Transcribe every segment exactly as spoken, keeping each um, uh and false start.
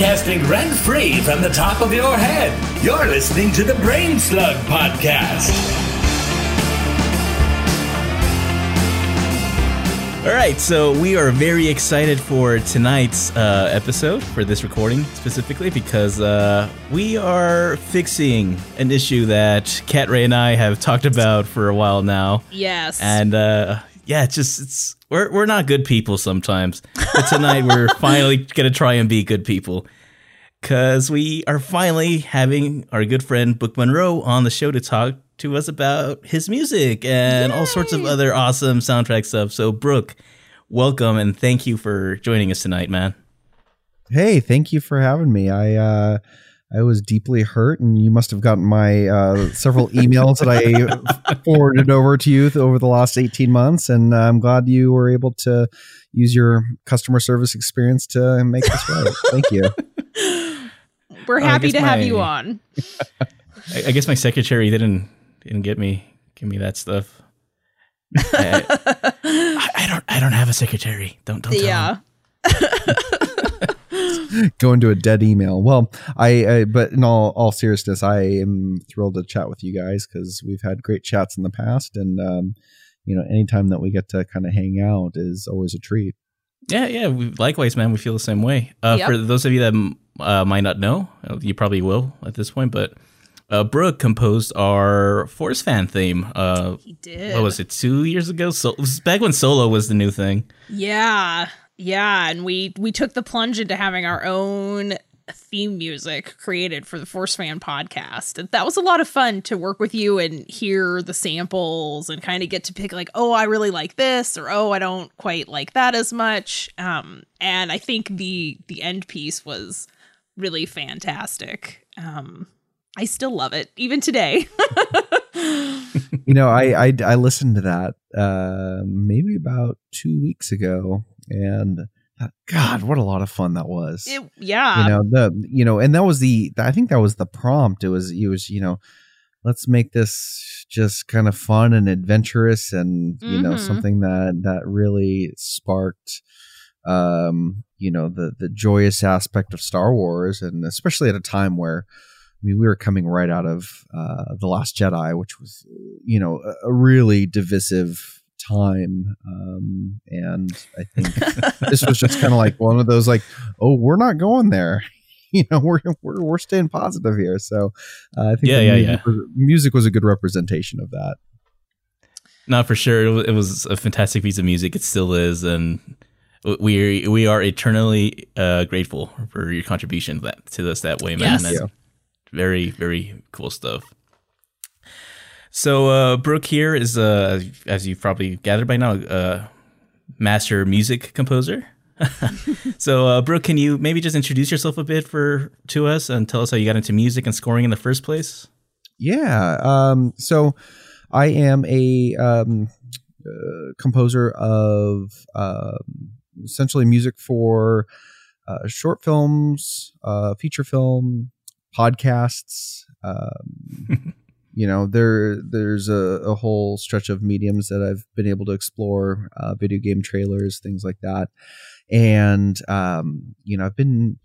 podcasting rent-free from the top of your head. You're listening to the Brain Slug Podcast. All right, so we are very excited for tonight's uh, episode, for this recording specifically, because uh, we are fixing an issue that Kat Ray and I have talked about for a while now. Yes. And uh, yeah, it's just it's we're we're not good people sometimes, but tonight we're finally gonna try and be good people, because we are finally having our good friend Brock Munro on the show to talk to us about his music and Yay! all sorts of other awesome soundtrack stuff. So, Brooke, welcome and thank you for joining us tonight, man. Hey, thank you for having me. I uh, I was deeply hurt, and you must have gotten my uh, several emails that I forwarded over to you over the last eighteen months, and I'm glad you were able to use your customer service experience to make this right. Thank you. We're happy oh, to my, have you on. I, I guess my secretary didn't Didn't get me, give me that stuff. I, I, I don't, I don't have a secretary. Don't, don't. Tell yeah. Go into a dead email. Well, I, I, but in all, all seriousness, I am thrilled to chat with you guys, because we've had great chats in the past, and um, you know, anytime that we get to kind of hang out is always a treat. Yeah, yeah. We, likewise, man. We feel the same way. Uh, yep. For those of you that uh, might not know, you probably will at this point, but. Uh, Brooke composed our Force Fan theme. Uh, he did. What was it, two years ago? So, it was back when Solo was the new thing. Yeah, yeah. And we, we took the plunge into having our own theme music created for the Force Fan podcast. And that was a lot of fun to work with you and hear the samples and kind of get to pick like, oh, I really like this, or oh, I don't quite like that as much. Um, and I think the, the end piece was really fantastic. Um I still love it, even today. You know, I, I, I listened to that uh, maybe about two weeks ago, and thought, God, what a lot of fun that was! It, yeah, you know the you know, and that was the I think that was the prompt. It was it was you know, let's make this just kind of fun and adventurous, and you mm-hmm. know, something that that really sparked. Um, you know, the the joyous aspect of Star Wars, and especially at a time where. I mean, we were coming right out of uh, The Last Jedi, which was, you know, a really divisive time. Um, and I think this was just kind of like one of those like, oh, we're not going there. You know, we're we're, we're staying positive here. So uh, I think yeah, yeah, music, yeah. music was a good representation of that. No, for sure. It was, it was a fantastic piece of music. It still is. And we, we are eternally uh, grateful for your contribution that, to us that way, man. Yes. Very, very cool stuff. So, uh, Brooke here is, uh, as you've probably gathered by now, a uh, master music composer. So, uh, Brooke, can you maybe just introduce yourself a bit for to us and tell us how you got into music and scoring in the first place? Yeah. Um, so, I am a um, uh, composer of uh, essentially music for uh, short films, uh, feature film. Podcasts, um, you know, there there's a, a whole stretch of mediums that I've been able to explore, uh, video game trailers, things like that. And, um, you know, I've been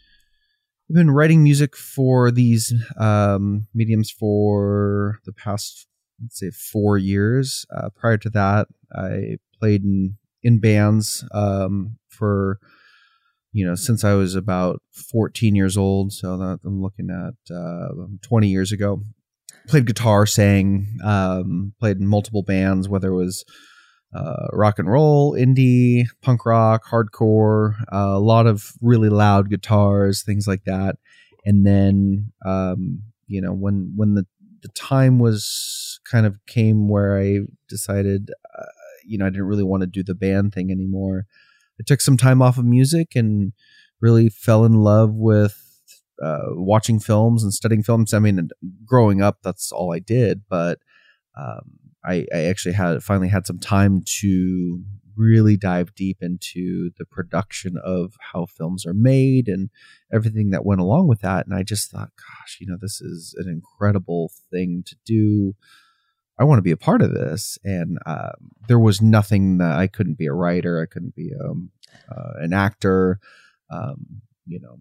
I've been writing music for these um, mediums for the past, let's say, four years. Uh, prior to that, I played in, in bands um, for... You know, since I was about fourteen years old, so that I'm looking at uh, twenty years ago, played guitar, sang, um, played in multiple bands, whether it was uh, rock and roll, indie, punk rock, hardcore, uh, a lot of really loud guitars, things like that. And then, um, you know, when when the, the time was kind of came where I decided, uh, you know, I didn't really want to do the band thing anymore. I took some time off of music and really fell in love with uh, watching films and studying films. I mean, growing up, that's all I did. But um, I, I actually had finally had some time to really dive deep into the production of how films are made and everything that went along with that. And I just thought, gosh, you know, this is an incredible thing to do. I want to be a part of this. And uh, there was nothing that I couldn't be a writer. I couldn't be um, uh, an actor. Um, you know,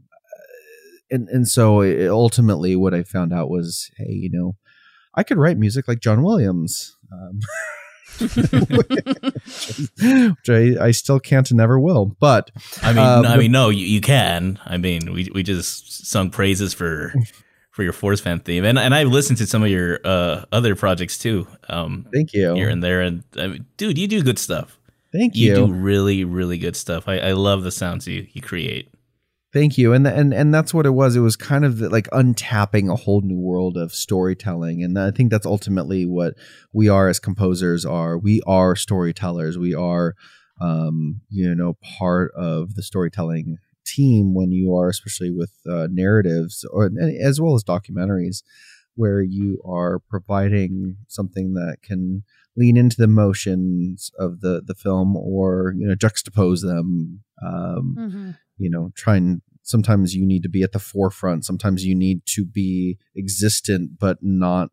and and so it, ultimately what I found out was, hey, you know, I could write music like John Williams, um, which I, I still can't and never will. But I mean, um, I mean, no, you, you can. I mean, we we just sung praises for for your Force Fan theme, and and I've listened to some of your uh, other projects too. Um, Thank you. Here and there, and I mean, dude, you do good stuff. Thank you. You do really, really good stuff. I, I love the sounds you you create. Thank you. And, and, and that's what it was. It was kind of like untapping a whole new world of storytelling. And I think that's ultimately what we are as composers are. We are storytellers. We are, um, you know, part of the storytelling team when you are, especially with uh, narratives or as well as documentaries, where you are providing something that can lean into the emotions of the, the film or, you know, juxtapose them. Um, mm-hmm. You know, try and sometimes you need to be at the forefront. Sometimes you need to be existent, but not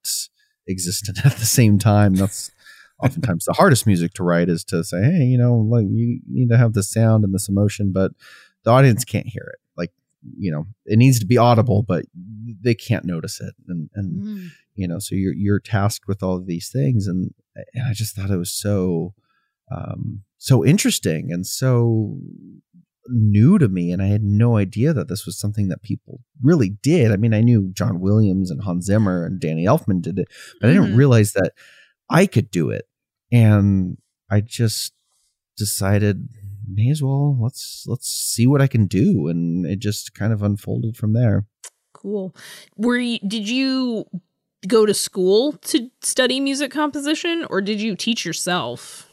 existent at the same time. That's oftentimes the hardest music to write, is to say, hey, you know, like you need to have this sound and this emotion, but the audience can't hear it. Like, you know, it needs to be audible, but they can't notice it. And, and mm-hmm. you know, so you're, you're tasked with all of these things. And, and I just thought it was so, um, so interesting and so new to me, and I had no idea that this was something that people really did. I mean, I knew John Williams and Hans Zimmer and Danny Elfman did it, but mm-hmm. I didn't realize that I could do it. And I just decided, may as well, let's let's see what I can do, and it just kind of unfolded from there. Cool. Were you, did you go to school to study music composition, or did you teach yourself?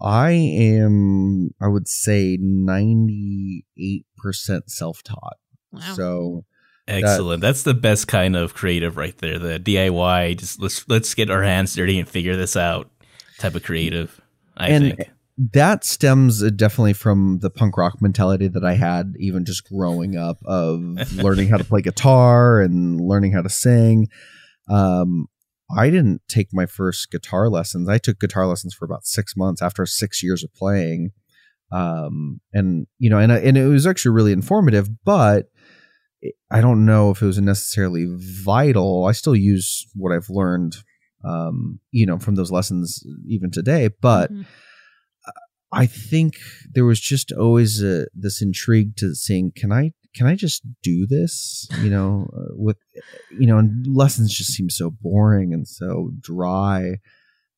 I am, I would say, ninety-eight percent self-taught. Wow. So excellent. That, That's the best kind of creative right there. The D I Y, just let's let's get our hands dirty and figure this out type of creative, I and think. That stems definitely from the punk rock mentality that I had even just growing up, of learning how to play guitar and learning how to sing. Um I didn't take my first guitar lessons. I took guitar lessons for about six months after six years of playing. Um, and, you know, and, and it was actually really informative, but I don't know if it was necessarily vital. I still use what I've learned, um, you know, from those lessons even today. But mm-hmm. I think there was just always a, this intrigue to seeing, can I, Can I just do this, you know, with, you know, and lessons just seem so boring and so dry.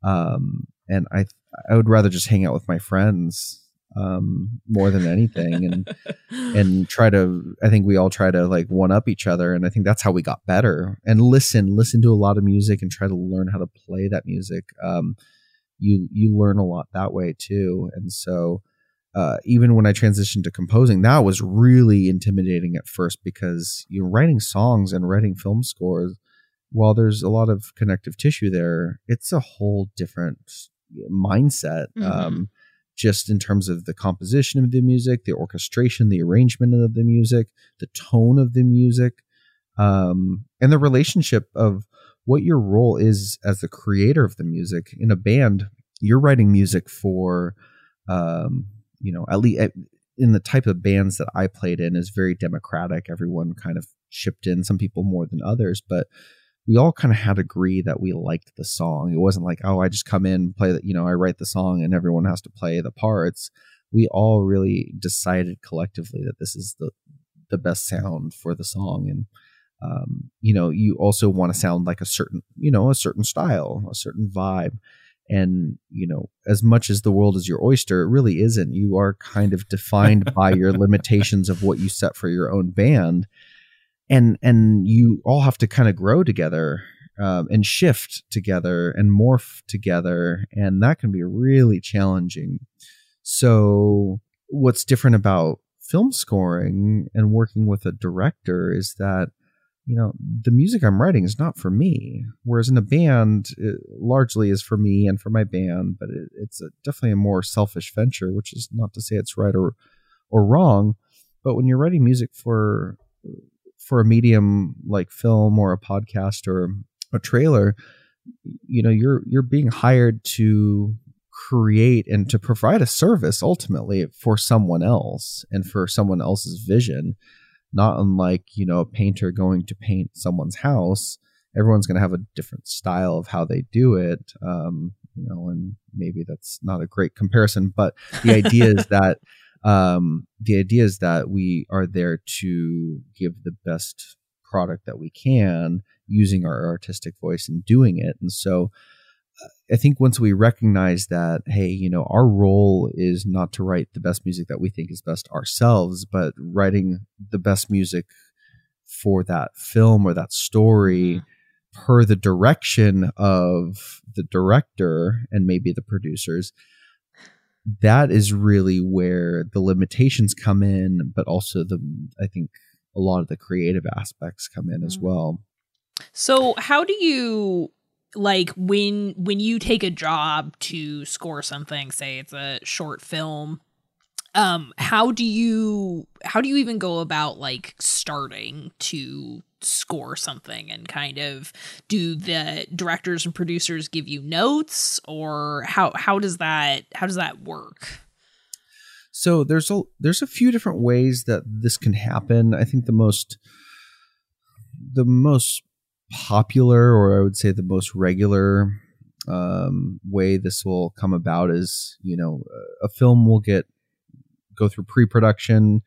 Um, and I, I would rather just hang out with my friends, um, more than anything, and, and try to, I think we all try to like one up each other. And I think that's how we got better, and listen, listen to a lot of music and try to learn how to play that music. Um, you, you learn a lot that way too. And so, Uh, even when I transitioned to composing, that was really intimidating at first, because you're writing songs and writing film scores, while there's a lot of connective tissue there, it's a whole different mindset, mm-hmm. um, just in terms of the composition of the music, the orchestration, the arrangement of the music, the tone of the music, um, and the relationship of what your role is as the creator of the music. In a band, you're writing music for... Um, you know, at least in the type of bands that I played in, is very democratic. Everyone kind of chipped in, some people more than others, but we all kind of had to agree that we liked the song. It wasn't like, oh, I just come in, play that, you know, I write the song and everyone has to play the parts. We all really decided collectively that this is the, the best sound for the song. And, um, you know, you also want to sound like a certain, you know, a certain style, a certain vibe. And, you know, as much as the world is your oyster, it really isn't. You are kind of defined by your limitations of what you set for your own band. And and you all have to kind of grow together, um, and shift together and morph together. And that can be really challenging. So what's different about film scoring and working with a director is that, you know, the music I'm writing is not for me, whereas in a band, it largely is for me and for my band. But it, it's a, definitely a more selfish venture, which is not to say it's right or or wrong. But when you're writing music for for a medium like film or a podcast or a trailer, you know, you're you're being hired to create and to provide a service ultimately for someone else and for someone else's vision. not unlike, you know, a painter going to paint someone's house. Everyone's going to have a different style of how they do it. Um, you know, and maybe that's not a great comparison, but the idea is that, um, the idea is that we are there to give the best product that we can using our artistic voice and doing it. And so I think once we recognize that, hey, you know, our role is not to write the best music that we think is best ourselves, but writing the best music for that film or that story mm-hmm. per the direction of the director and maybe the producers, that is really where the limitations come in, but also the, I think a lot of the creative aspects come in mm-hmm. as well. So how do you... Like when when you take a job to score something, say it's a short film, um, how do you how do you even go about like starting to score something, and kind of do the directors and producers give you notes, or how how does that how does that work? So there's a there's a few different ways that this can happen. I think the most the most popular, or I would say the most regular um, way this will come about is, you know, a film will get go through pre-production.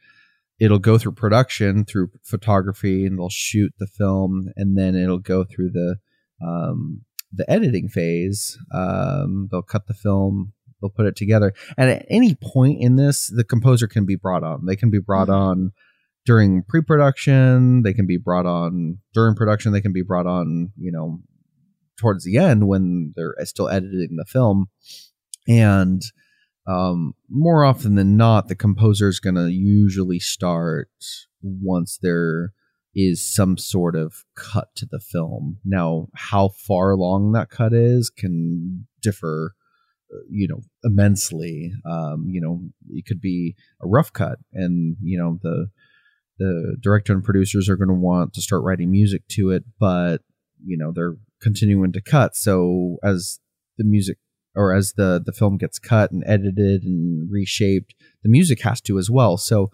It'll go through production through photography, and they'll shoot the film, and then it'll go through the um, the editing phase. Um, they'll cut the film. They'll put it together. And at any point in this, the composer can be brought on. They can be brought on during pre-production, they can be brought on during production, they can be brought on, you know, towards the end when they're still editing the film. And um, more often than not, the composer is going to usually start once there is some sort of cut to the film. Now, how far along that cut is can differ, you know, immensely. Um, you know, it could be a rough cut, and, you know, the The director and producers are going to want to start writing music to it, but, you know, they're continuing to cut. So as the music, or as the, the film gets cut and edited and reshaped, the music has to as well. So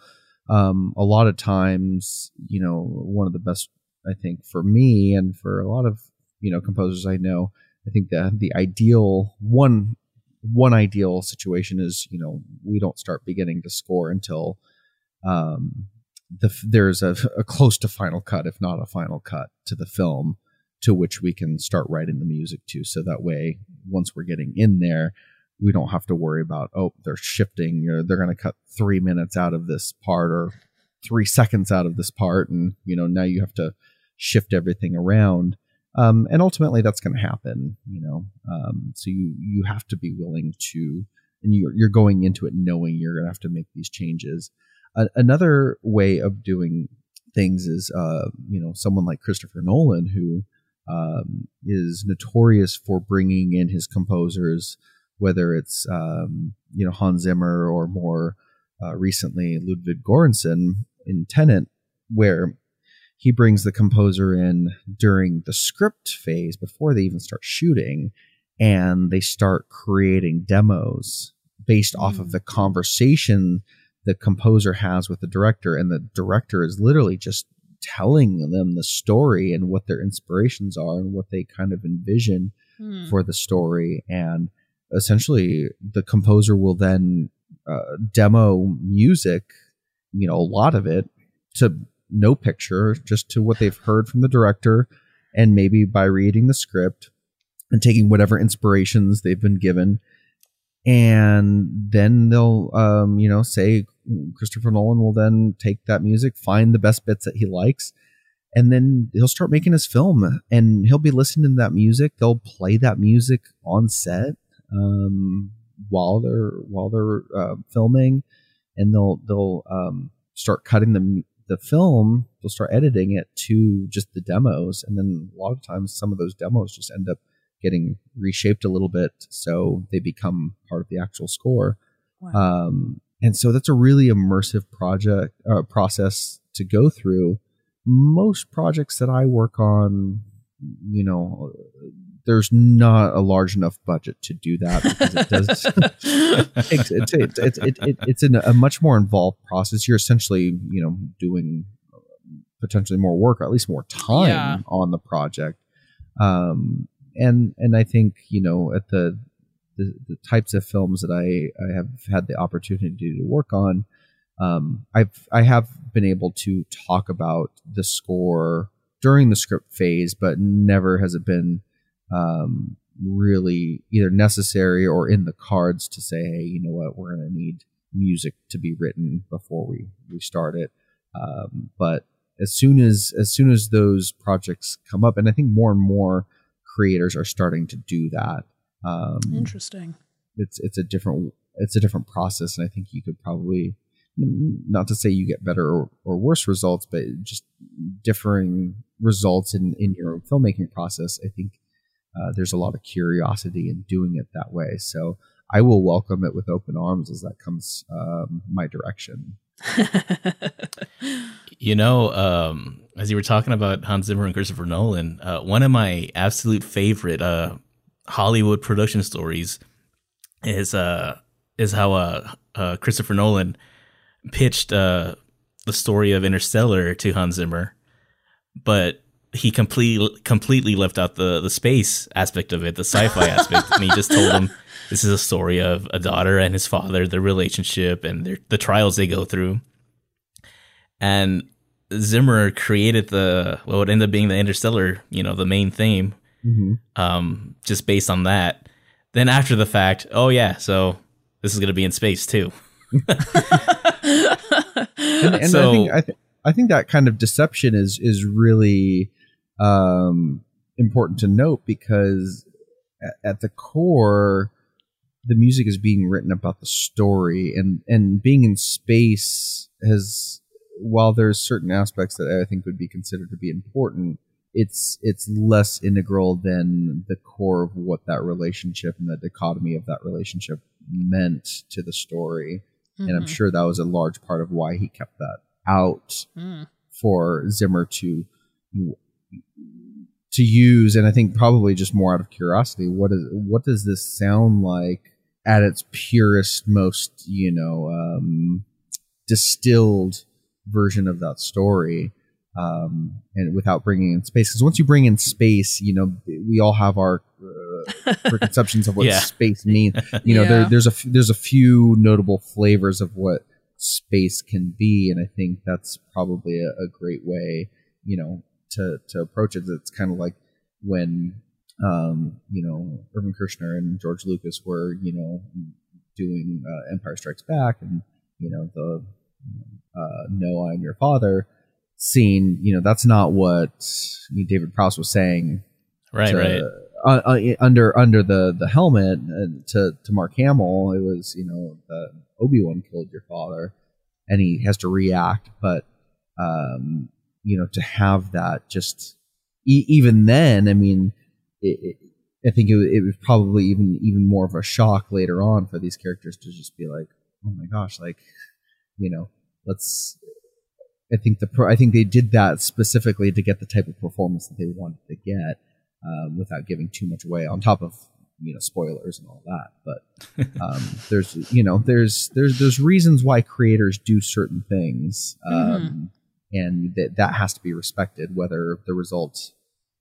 um, a lot of times, you know, one of the best, I think, for me and for a lot of, you know, composers I know, I think that the ideal one, one ideal situation is, you know, we don't start beginning to score until, um, The, there's a, a close to final cut, if not a final cut, to the film, to which we can start writing the music to. So that way, once we're getting in there, we don't have to worry about, oh, they're shifting, or they're going to cut three minutes out of this part, or three seconds out of this part. And, you know, now you have to shift everything around. Um, and ultimately, that's going to happen, you know. Um, so you, you have to be willing to, and you're, you're going into it knowing you're going to have to make these changes. Another way of doing things is, uh, you know, someone like Christopher Nolan, who um, is notorious for bringing in his composers, whether it's, um, you know, Hans Zimmer, or more uh, recently Ludwig Göransson in Tenet, where he brings the composer in during the script phase before they even start shooting, and they start creating demos based mm. off of the conversation the composer has with the director, and the director is literally just telling them the story and what their inspirations are and what they kind of envision mm. for the story. And essentially the composer will then uh, demo music, you know, a lot of it to no picture, just to what they've heard from the director, and maybe by reading the script and taking whatever inspirations they've been given. And then they'll, um, you know, say Christopher Nolan will then take that music, find the best bits that he likes, and then he'll start making his film, and he'll be listening to that music. They'll play that music on set, um, while they're, while they're, uh, filming, and they'll, they'll, um, start cutting the, the film. They'll start editing it to just the demos. And then a lot of times some of those demos just end up getting reshaped a little bit, so they become part of the actual score. Wow. Um, and so that's a really immersive project uh, process to go through. Most projects that I work on, you know, there's not a large enough budget to do that, because it does. it's, it's, it's, it's, it, it's in a much more involved process. You're essentially, you know, doing potentially more work, or at least more time yeah. on the project. Um, and and I think, you know, at the, the the types of films that I I have had the opportunity to work on, um, I've I have been able to talk about the score during the script phase, but never has it been um, really either necessary or in the cards to say, hey, you know what, we're going to need music to be written before we we start it. Um, but as soon as as soon as those projects come up, and I think more and more creators are starting to do that. Um, Interesting. It's it's a different it's a different process, and I think you could probably, not to say you get better or, or worse results, but just differing results in in your own filmmaking process. I think uh, there's a lot of curiosity in doing it that way. So I will welcome it with open arms as that comes um, my direction. You know, um, as you were talking about Hans Zimmer and Christopher Nolan, uh, one of my absolute favorite uh, Hollywood production stories is uh, is how uh, uh, Christopher Nolan pitched uh, the story of Interstellar to Hans Zimmer, but he completely completely left out the the space aspect of it, the sci-fi aspect, and he just told him, this is a story of a daughter and his father, their relationship, and their, the trials they go through. And Zimmer created the, what would end up being the Interstellar, you know, the main theme, mm-hmm. um, just based on that. Then after the fact, oh yeah, so this is going to be in space too. and and so, I think I, th- I think that kind of deception is is really um, important to note, because at, at the core, the music is being written about the story, and, and being in space has, while there's certain aspects that I think would be considered to be important, it's, it's less integral than the core of what that relationship and the dichotomy of that relationship meant to the story. Mm-hmm. And I'm sure that was a large part of why he kept that out mm. for Zimmer to, to use. And I think probably just more out of curiosity, what is, what does this sound like at its purest, most, you know, um, distilled version of that story, um, and without bringing in space. Because once you bring in space, you know, we all have our uh, preconceptions of what yeah. space means. You know, yeah. there, there's a there's a few notable flavors of what space can be, and I think that's probably a, a great way, you know, to to approach it. It's kind of like when, um, you know, Irvin Kershner and George Lucas were, you know, doing uh, Empire Strikes Back, and you know the uh, Noah, I'm your father scene. You know, that's not what David Prowse was saying, right? To, right. Uh, uh, under under the the helmet uh, to to Mark Hamill, it was, you know, uh, Obi-Wan killed your father, and he has to react, but. Um, You know, to have that just e- even then, I mean, it, it, I think it, it was probably even even more of a shock later on for these characters to just be like, oh my gosh, like, you know, let's. I think the pro- I think they did that specifically to get the type of performance that they wanted to get, um, without giving too much away. On top of, you know, spoilers and all that, but um, there's you know there's there's there's reasons why creators do certain things. Um, mm-hmm. And that that has to be respected, whether the results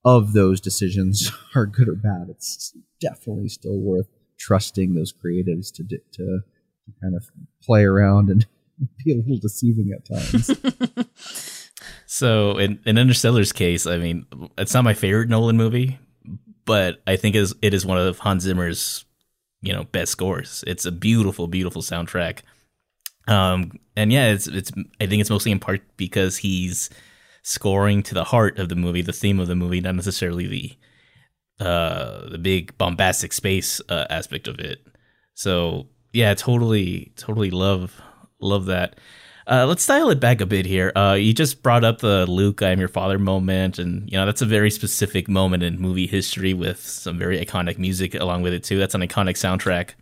of those decisions are good or bad. It's definitely still worth trusting those creatives to to, to kind of play around and be a little deceiving at times. So in, in Interstellar's case, I mean, it's not my favorite Nolan movie, but I think it is, it is one of Hans Zimmer's, you know, best scores. It's a beautiful, beautiful soundtrack. Um, and yeah, it's, it's, I think it's mostly in part because he's scoring to the heart of the movie, the theme of the movie, not necessarily the, uh, the big bombastic space, uh, aspect of it. So yeah, totally, totally love, love that. Uh, let's dial it back a bit here. Uh, you just brought up the Luke, I'm your father moment. And, you know, that's a very specific moment in movie history with some very iconic music along with it too. That's an iconic soundtrack.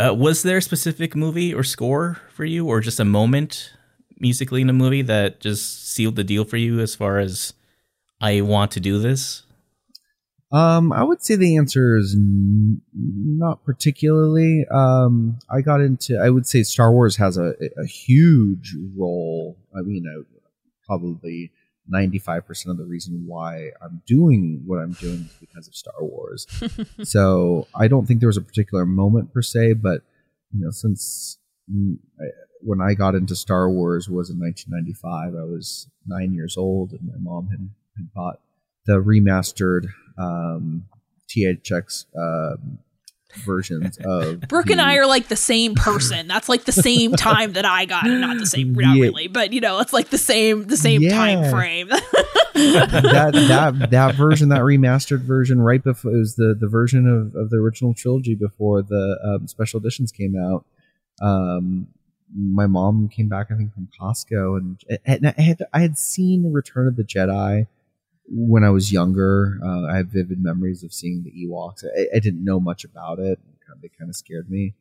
Uh, was there a specific movie or score for you, or just a moment musically in a movie that just sealed the deal for you as far as I want to do this? Um, I would say the answer is n- not particularly. Um, I got into, I would say Star Wars has a, a huge role. I mean, I, probably ninety-five percent of the reason why I'm doing what I'm doing is because of Star Wars. So I don't think there was a particular moment per se, but you know, since I, when I got into Star Wars was in nineteen ninety-five, I was nine years old and my mom had, had bought the remastered um, T H X um, versions of Brooke the, and I are like the same person. That's like the same time that I got it. Not the same, not yeah. really, but you know, it's like the same, the same yeah. time frame. that that that version, that remastered version, right before it was the the version of, of the original trilogy before the um, special editions came out. Um, my mom came back, I think, from Costco, and, and I had I had seen Return of the Jedi when I was younger. uh, I have vivid memories of seeing the Ewoks. I, I didn't know much about it. They kind of scared me.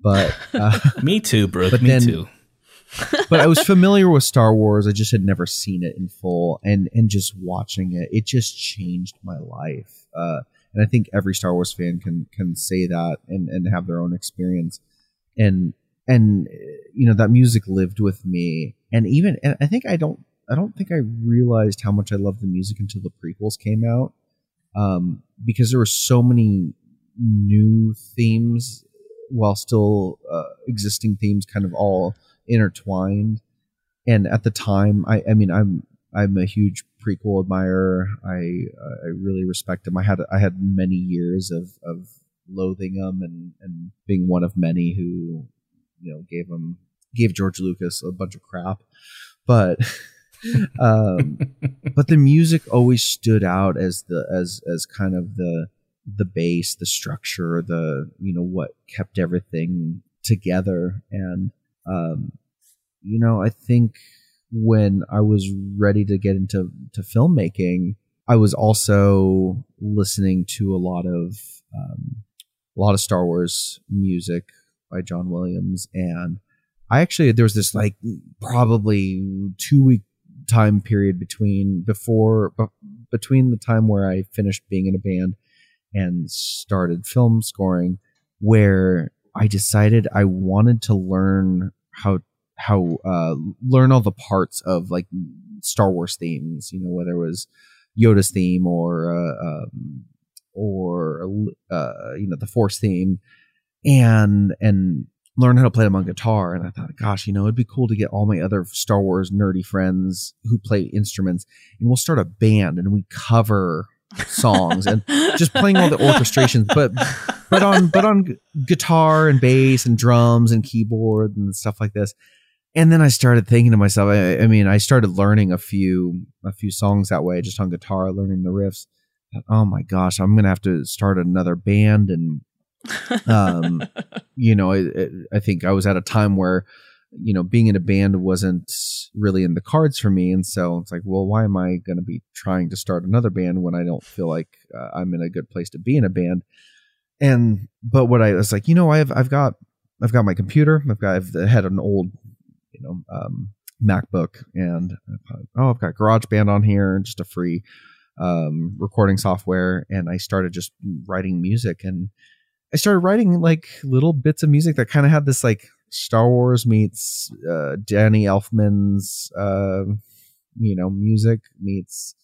But uh, me too, bro. But me then, too. But I was familiar with Star Wars. I just had never seen it in full, and and just watching it, it just changed my life. Uh, and I think every Star Wars fan can can say that and and have their own experience. And and you know, that music lived with me. And even and I think I don't. I don't think I realized how much I loved the music until the prequels came out, um, because there were so many new themes while still uh, existing themes kind of all intertwined. And at the time, I, I mean, I'm I'm a huge prequel admirer. I uh, I really respect them. I had I had many years of, of loathing them and, and being one of many who, you know, gave them gave George Lucas a bunch of crap, but. um, but the music always stood out as the as as kind of the the base, the structure, the you know what kept everything together. And um, you know, I think when I was ready to get into to filmmaking, I was also listening to a lot of um, a lot of Star Wars music by John Williams, and I actually there was this like probably two week. time period between before b- between the time where I finished being in a band and started film scoring, where I decided I wanted to learn how how uh learn all the parts of like Star Wars themes, you know, whether it was Yoda's theme or uh, um, or uh, you know, the Force theme, and and learn how to play them on guitar. And I thought, gosh, you know, it'd be cool to get all my other Star Wars nerdy friends who play instruments, and we'll start a band and we cover songs and just playing all the orchestrations, but but on but on guitar and bass and drums and keyboard and stuff like this. And then I started thinking to myself, I, I mean, I started learning a few a few songs that way, just on guitar, learning the riffs. Oh my gosh, I'm gonna have to start another band. And um, you know, I, I think I was at a time where, you know, being in a band wasn't really in the cards for me. And so it's like, well, why am I going to be trying to start another band when I don't feel like uh, I'm in a good place to be in a band? And, but what I was like, you know, I've, I've got, I've got my computer. I've got, I've had an old, you know, um, MacBook, and oh, I've got GarageBand on here and just a free, um, recording software. And I started just writing music, and I started writing like little bits of music that kind of had this like Star Wars meets uh, Danny Elfman's, uh, you know, music meets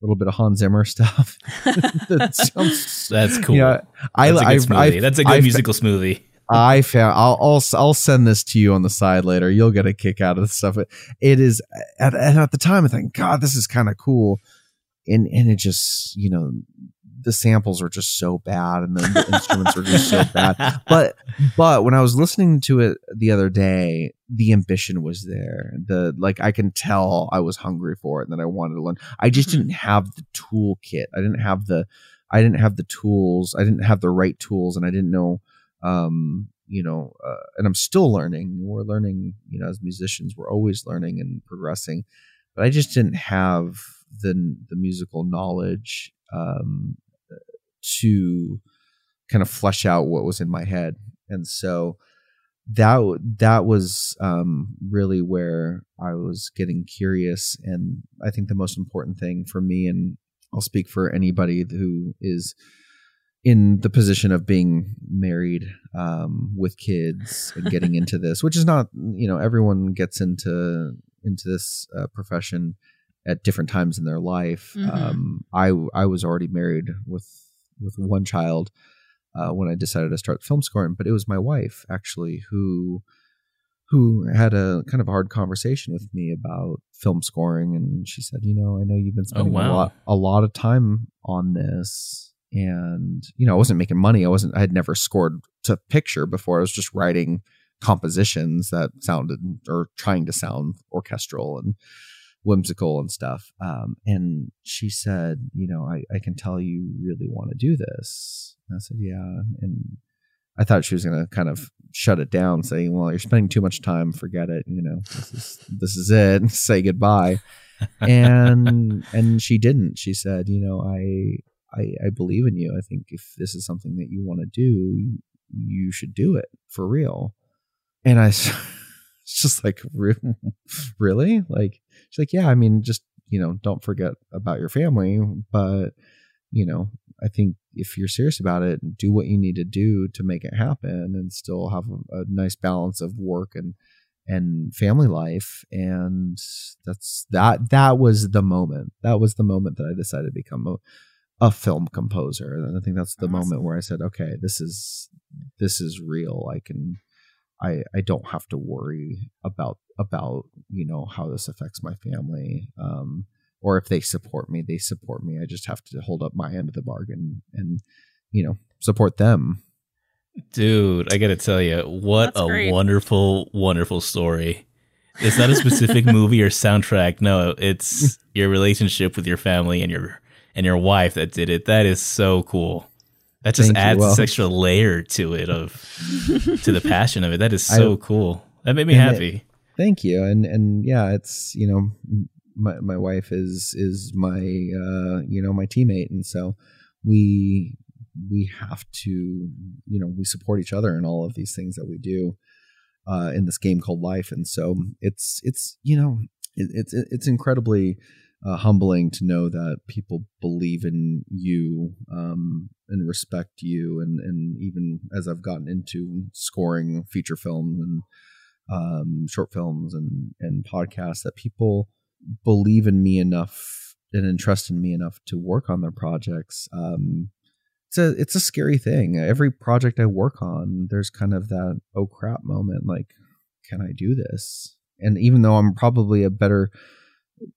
a little bit of Hans Zimmer stuff. that sounds, That's cool. You know, I, That's a good, I, I, That's a good I, musical I, smoothie. I found. I'll, I'll I'll send this to you on the side later. You'll get a kick out of this stuff. It, it is at at the time I think, God, this is kind of cool, and and it just, you know. The samples are just so bad, and then the instruments are just so bad. But but when I was listening to it the other day, the ambition was there. The like I can tell I was hungry for it, and that I wanted to learn. I just didn't have the toolkit. I didn't have the I didn't have the tools. I didn't have the right tools, and I didn't know. Um, you know, uh, and I'm still learning. We're learning. You know, as musicians, we're always learning and progressing. But I just didn't have the the musical knowledge. Um, to kind of flesh out what was in my head. And so that that was um, really where I was getting curious. And I think the most important thing for me, and I'll speak for anybody who is in the position of being married um, with kids and getting into this, which is not, you know, everyone gets into into this uh, profession at different times in their life. Mm-hmm. Um, I I was already married with with one child uh, when I decided to start film scoring, but it was my wife actually who who had a kind of hard conversation with me about film scoring, and she said, "You know, I know you've been spending oh, wow. a lot a lot of time on this." And, you know, I wasn't making money. I wasn't, I had never scored to picture before. I was just writing compositions that sounded or trying to sound orchestral and whimsical and stuff. Um, and she said, you know, I, I can tell you really want to do this. And I said, yeah. And I thought she was going to kind of shut it down, saying, well, you're spending too much time. Forget it. You know, this is, this is it. Say goodbye. And, and she didn't. She said, you know, I, I, I believe in you. I think if this is something that you want to do, you should do it for real. And I was just like, really? Like, she's like, yeah, I mean, just, you know, don't forget about your family. But, you know, I think if you're serious about it, do what you need to do to make it happen and still have a, a nice balance of work and, and family life. And that's that, that was the moment. That was the moment that I decided to become a, a film composer. And I think that's the awesome. moment where I said, okay, this is, this is real. I can, I, I don't have to worry about, about, you know, how this affects my family. Um, or if they support me, they support me. I just have to hold up my end of the bargain and, you know, support them. Dude, I got to tell you, what that's a great. wonderful, wonderful story. It's not a specific movie or soundtrack. No, it's your relationship with your family and your, and your wife that did it. That is so cool. That just Thank adds well. this extra layer to it, of to the passion of it. That is so I, cool. That made me happy. It, thank you. And and yeah, it's, you know, my my wife is is my uh, you know, my teammate, and so we we have to, you know, we support each other in all of these things that we do uh, in this game called life. And so it's it's you know, it, it's it's incredibly Uh, humbling to know that people believe in you um, and respect you. And, and even as I've gotten into scoring feature films and um, short films and, and podcasts, that people believe in me enough and entrust in me enough to work on their projects. Um, it's a, it's a scary thing. Every project I work on, there's kind of that, oh crap moment. Like, can I do this? And even though I'm probably a better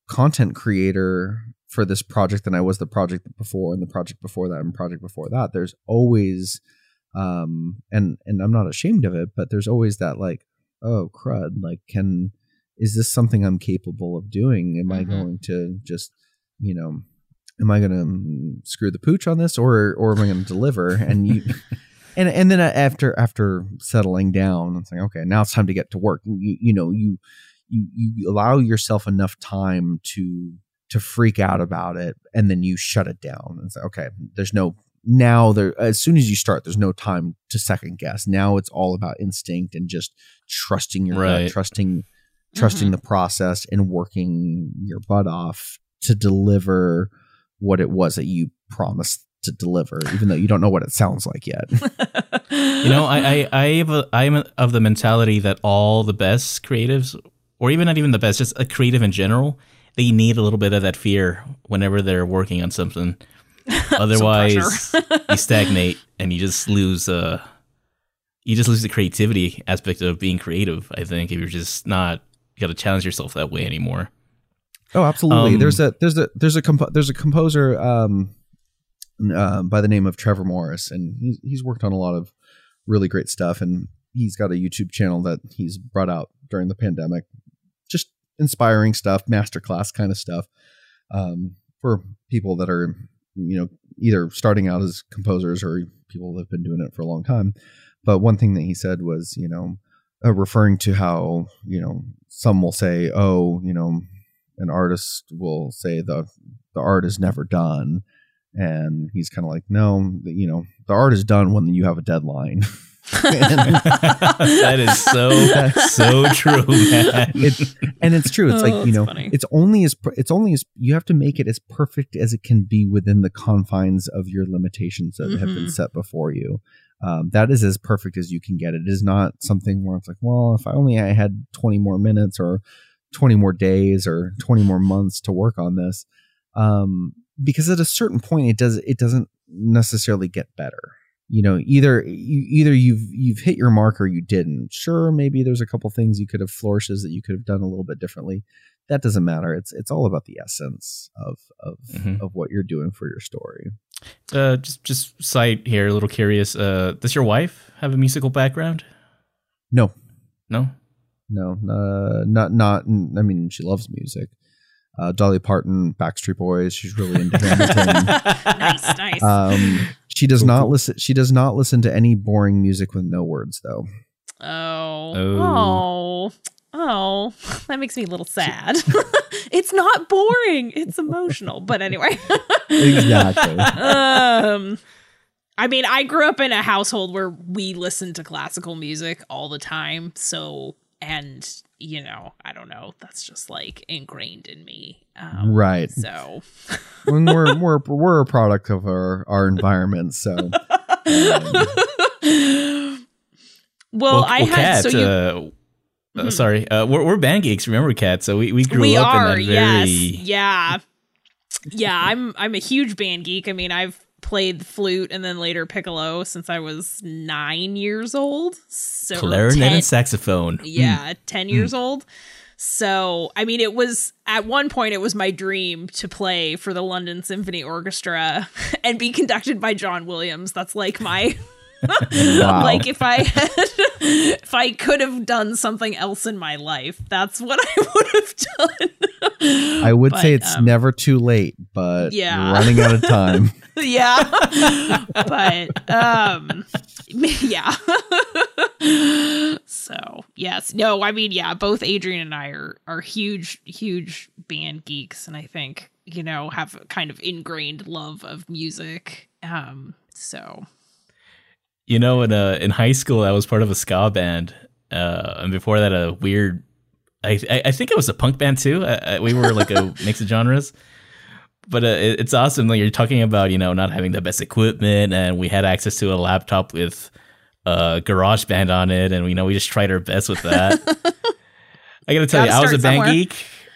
content creator for this project than I was the project before and the project before that and project before that, there's always um and and I'm not ashamed of it, but there's always that, like, oh crud, like, can is this something I'm capable of doing? Am mm-hmm. I going to just, you know, am I going to screw the pooch on this, or or am I going to deliver? And you and and then after after settling down, I'm saying, okay, now it's time to get to work. You, you know, you You, you allow yourself enough time to to freak out about it, and then you shut it down and say, okay, there's no now there as soon as you start, there's no time to second guess. Now it's all about instinct and just trusting your right. gut, trusting trusting mm-hmm. the process and working your butt off to deliver what it was that you promised to deliver, even though you don't know what it sounds like yet. You know, I I, I have a, I'm of the mentality that all the best creatives, or even not even the best, just a creative in general, they need a little bit of that fear whenever they're working on something. Otherwise, Some pressure. you stagnate and you just lose uh, you just lose the creativity aspect of being creative, I think, if you're just not you got to challenge yourself that way anymore. Oh, absolutely. Um, there's a there's a there's a comp- there's a composer um, uh, by the name of Trevor Morris, and he's he's worked on a lot of really great stuff, and he's got a YouTube channel that he's brought out during the pandemic. Just inspiring stuff, masterclass kind of stuff um, for people that are, you know, either starting out as composers or people that have been doing it for a long time. But one thing that he said was, you know, uh, referring to how, you know, some will say, oh, you know, an artist will say the the art is never done. And he's kind of like, no, you know, the art is done when you have a deadline. That is so so true, man. It's, and it's true. It's oh, like, you know, funny. it's only as it's only as you have to make it as perfect as it can be within the confines of your limitations that mm-hmm. have been set before you. Um, that is as perfect as you can get. It is not something where it's like, well, if I only I had twenty more minutes, or twenty more days or twenty more months to work on this. Um, because at a certain point it does, it doesn't necessarily get better. You know, either you, either you've, you've hit your mark or you didn't. Sure. Maybe there's a couple things you could have, flourishes that you could have done a little bit differently. That doesn't matter. It's, it's all about the essence of, of, mm-hmm. of what you're doing for your story. Uh, just, just side here, a little curious. Uh, does your wife have a musical background? No, no, no, uh, not, not, I mean, she loves music. Uh, Dolly Parton, Backstreet Boys. She's really into Hamilton. Nice, nice. Um, she does not listen. She does not listen to any boring music with no words, though. Oh, oh, oh! oh. That makes me a little sad. It's not boring. It's emotional. But anyway, exactly. Um, I mean, I grew up in a household where we listened to classical music all the time. So, and. You know, I don't know. That's just like ingrained in me. Um, right. So when we're, we're, we're a product of our, our environment. So, um. well, well, I well, had, Kat, so you, uh, hmm. uh, sorry, uh, we're, we're band geeks. Remember, Kat? So we, we grew we up are, in that very, yes. yeah, yeah. I'm, I'm a huge band geek. I mean, I've played the flute and then later piccolo since I was nine years old. So clarinet ten, and saxophone. Yeah, mm. ten years mm. old. So, I mean, it was, at one point, it was my dream to play for the London Symphony Orchestra and be conducted by John Williams. That's like my, wow. like if I had, if I could have done something else in my life, that's what I would have done. I would but, say it's um, never too late, but yeah. You're running out of time. Yeah, but um, yeah. So yes, no, I mean, yeah, both Adrian and I are are huge, huge band geeks, and I think, you know, have a kind of ingrained love of music. Um, so you know, in uh, in high school, I was part of a ska band, uh, and before that, a weird, I I, I think it was a punk band too. I, I, we were like a mix of genres. But uh, it's awesome. Like you're talking about, you know, not having the best equipment, and we had access to a laptop with uh, GarageBand on it, and we, you know, we just tried our best with that. I gotta tell you, I was a band geek.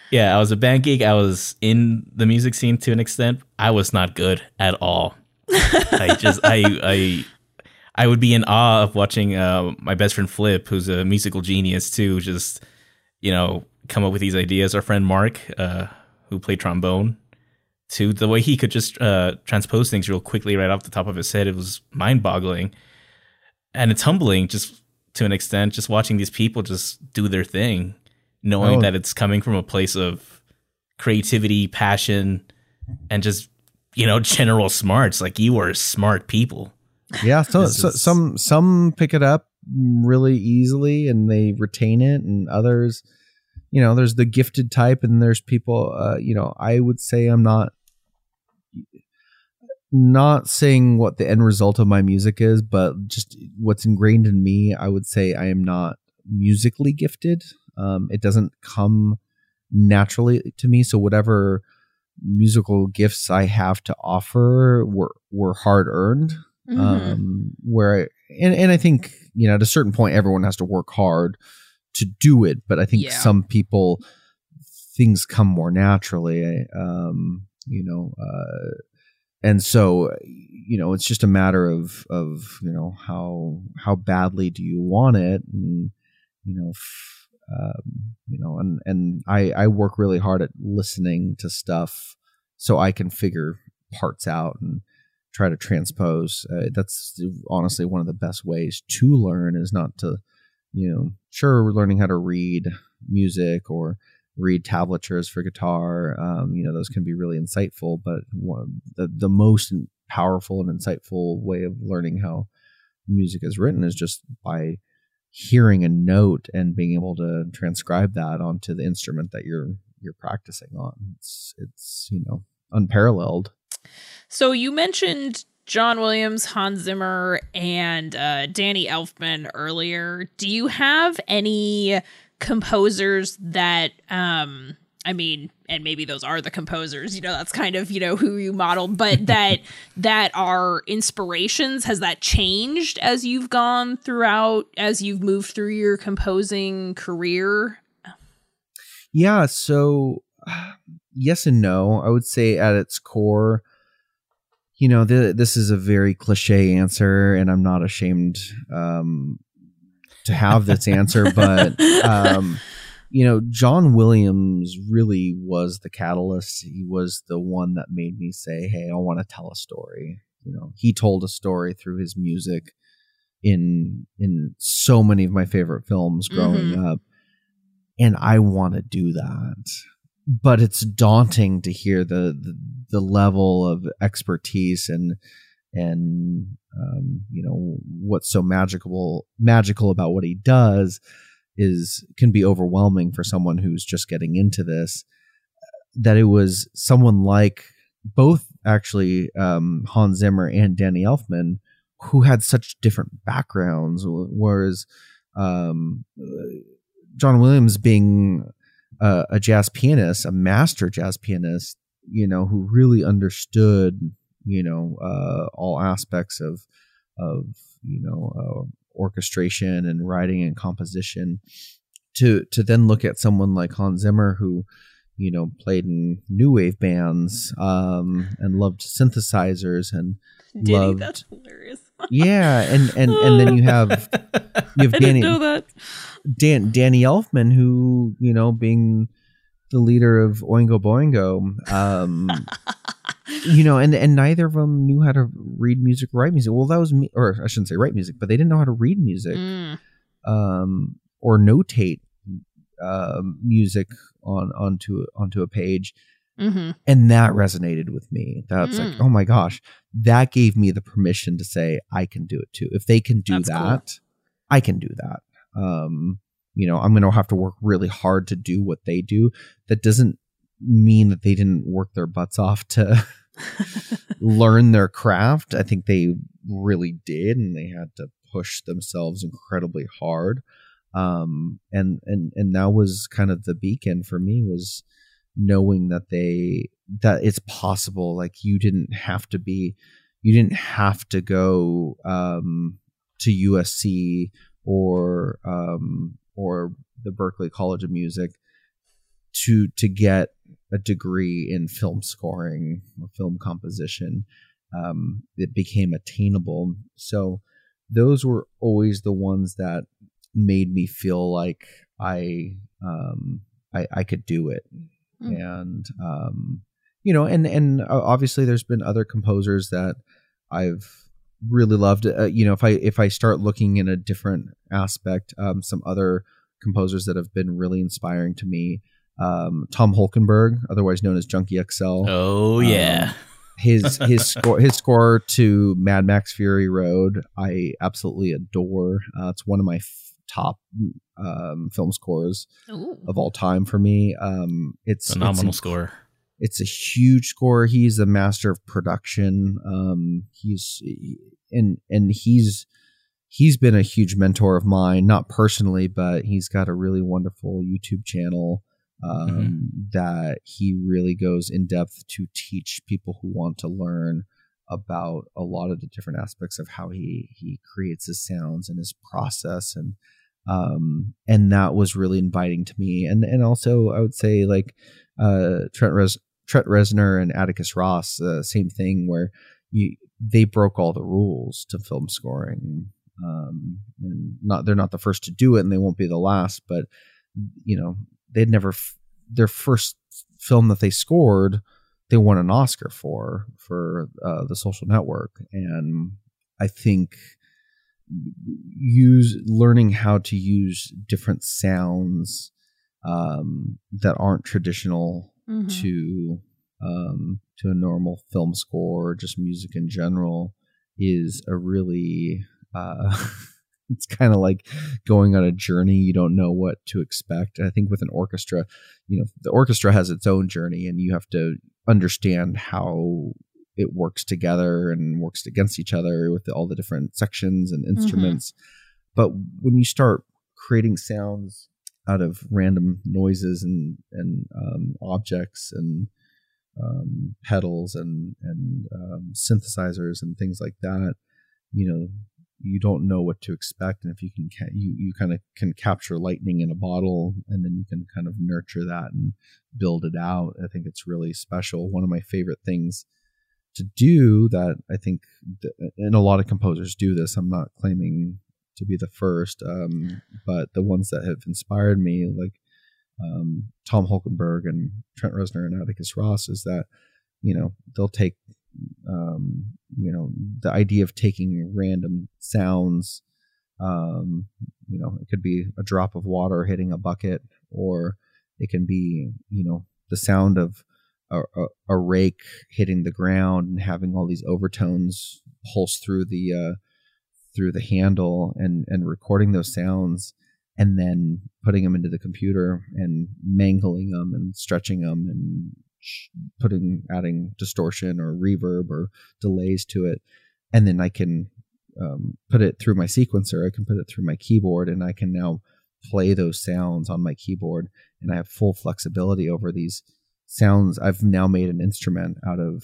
Yeah, I was a band geek. I was in the music scene to an extent. I was not good at all. I just, I, I, I would be in awe of watching uh, my best friend Flip, who's a musical genius too, just, you know, come up with these ideas. Our friend Mark, uh, who played trombone. To the way he could just uh, transpose things real quickly right off the top of his head. It was mind-boggling. And it's humbling, just to an extent, just watching these people just do their thing, knowing oh. that it's coming from a place of creativity, passion, and just, you know, general smarts. Like, you are smart people. Yeah, so, so is... some some pick it up really easily, and they retain it, and others... You know, there's the gifted type, and there's people, uh, you know, I would say I'm not, not saying what the end result of my music is, but just what's ingrained in me, I would say I am not musically gifted. Um, it doesn't come naturally to me. So whatever musical gifts I have to offer were, were hard earned. Mm-hmm. Um, where I, and, and I think, you know, at a certain point, everyone has to work hard to do it, but I think yeah. some people, things come more naturally, um, you know, uh, and so, you know, it's just a matter of, of, you know, how, how badly do you want it? And, you know, f- um, you know, and, and I, I work really hard at listening to stuff so I can figure parts out and try to transpose. Uh, that's honestly one of the best ways to learn, is not to, you know, sure, we're learning how to read music or read tablatures for guitar. Um, you know, those can be really insightful, but one, the, the most powerful and insightful way of learning how music is written is just by hearing a note and being able to transcribe that onto the instrument that you're you're practicing on. It's, it's, you know, unparalleled. So you mentioned John Williams, Hans Zimmer, and uh, Danny Elfman earlier. Do you have any composers that, um, I mean, and maybe those are the composers, you know, that's kind of, you know, who you modeled, but that that are inspirations? Has that changed as you've gone throughout, as you've moved through your composing career? Yeah, so yes and no. I would say at its core, you know, th- this is a very cliche answer, and I'm not ashamed um, to have this answer, but, um, you know, John Williams really was the catalyst. He was the one that made me say, hey, I want to tell a story. You know, he told a story through his music in in so many of my favorite films growing mm-hmm. up. And I want to do that, but it's daunting to hear the, the, the level of expertise and, and, um, you know, what's so magical, magical about what he does is can be overwhelming for someone who's just getting into this, that it was someone like both actually, um, Hans Zimmer and Danny Elfman, who had such different backgrounds, whereas, um, John Williams being uh, a jazz pianist, a master jazz pianist, you know, who really understood, you know, uh, all aspects of, of you know, uh, orchestration and writing and composition. To to then look at someone like Hans Zimmer, who, you know, played in new wave bands um, and loved synthesizers and Danny, loved. That's hilarious. Yeah, and and and then you have you have I Danny. Didn't know that. Dan, Danny Elfman, who, you know, being the leader of Oingo Boingo, um, you know, and, and neither of them knew how to read music or write music. Well, that was me, or I shouldn't say write music, but they didn't know how to read music mm. um, or notate uh, music on onto onto a page. Mm-hmm. And that resonated with me. That's mm-hmm. like, oh my gosh, that gave me the permission to say, I can do it too. If they can do That's that, cool. I can do that. Um, you know, I'm going to have to work really hard to do what they do. That doesn't mean that they didn't work their butts off to learn their craft. I think they really did. And they had to push themselves incredibly hard. Um, and, and, and that was kind of the beacon for me, was knowing that they, that it's possible. Like, you didn't have to be, you didn't have to go, um, to U S C or um, or the Berklee College of Music to to get a degree in film scoring or film composition. Um, it became attainable. So those were always the ones that made me feel like I um, I, I could do it. Mm. And um, you know, and and obviously there's been other composers that I've really loved. Uh, you know, if I if I start looking in a different aspect, um, some other composers that have been really inspiring to me, um, Tom Holkenborg, otherwise known as Junkie X L. Oh yeah, um, his his score his score to Mad Max Fury Road, I absolutely adore. Uh, it's one of my f- top um, film scores Ooh. Of all time for me. Um, it's phenomenal it's, score. It's a huge score. He's a master of production. Um, he's and and he's he's been a huge mentor of mine, not personally, but he's got a really wonderful YouTube channel um, mm-hmm. that he really goes in depth to teach people who want to learn about a lot of the different aspects of how he he creates his sounds and his process, and um, and that was really inviting to me. And and also, I would say, like, uh, Trent Reznor. Trent Reznor and Atticus Ross, uh, same thing, where you, they broke all the rules to film scoring. Um, and not they're not the first to do it, and they won't be the last. But you know, they'd never f- their first film that they scored, they won an Oscar for for uh, The Social Network. And I think use learning how to use different sounds um, that aren't traditional. Mm-hmm. to um, to a normal film score, just music in general, is a really uh, it's kind of like going on a journey. You don't know what to expect. And I think with an orchestra, you know, the orchestra has its own journey, and you have to understand how it works together and works against each other with the, all the different sections and instruments. Mm-hmm. But when you start creating sounds out of random noises and and um, objects and um, pedals and and um, synthesizers and things like that, you know, you don't know what to expect. And if you can, ca- you, you kind of can capture lightning in a bottle, and then you can kind of nurture that and build it out. I think it's really special. One of my favorite things to do that I think, th- and a lot of composers do this, I'm not claiming to be the first, um, but the ones that have inspired me, like um, Tom Holkenborg and Trent Reznor and Atticus Ross, is that, you know, they'll take, um, you know, the idea of taking random sounds, um, you know, it could be a drop of water hitting a bucket, or it can be, you know, the sound of a, a, a rake hitting the ground and having all these overtones pulse through the, uh, through the handle, and, and recording those sounds and then putting them into the computer and mangling them and stretching them and putting, adding distortion or reverb or delays to it. And then I can um, put it through my sequencer. I can put it through my keyboard, and I can now play those sounds on my keyboard, and I have full flexibility over these sounds. I've now made an instrument out of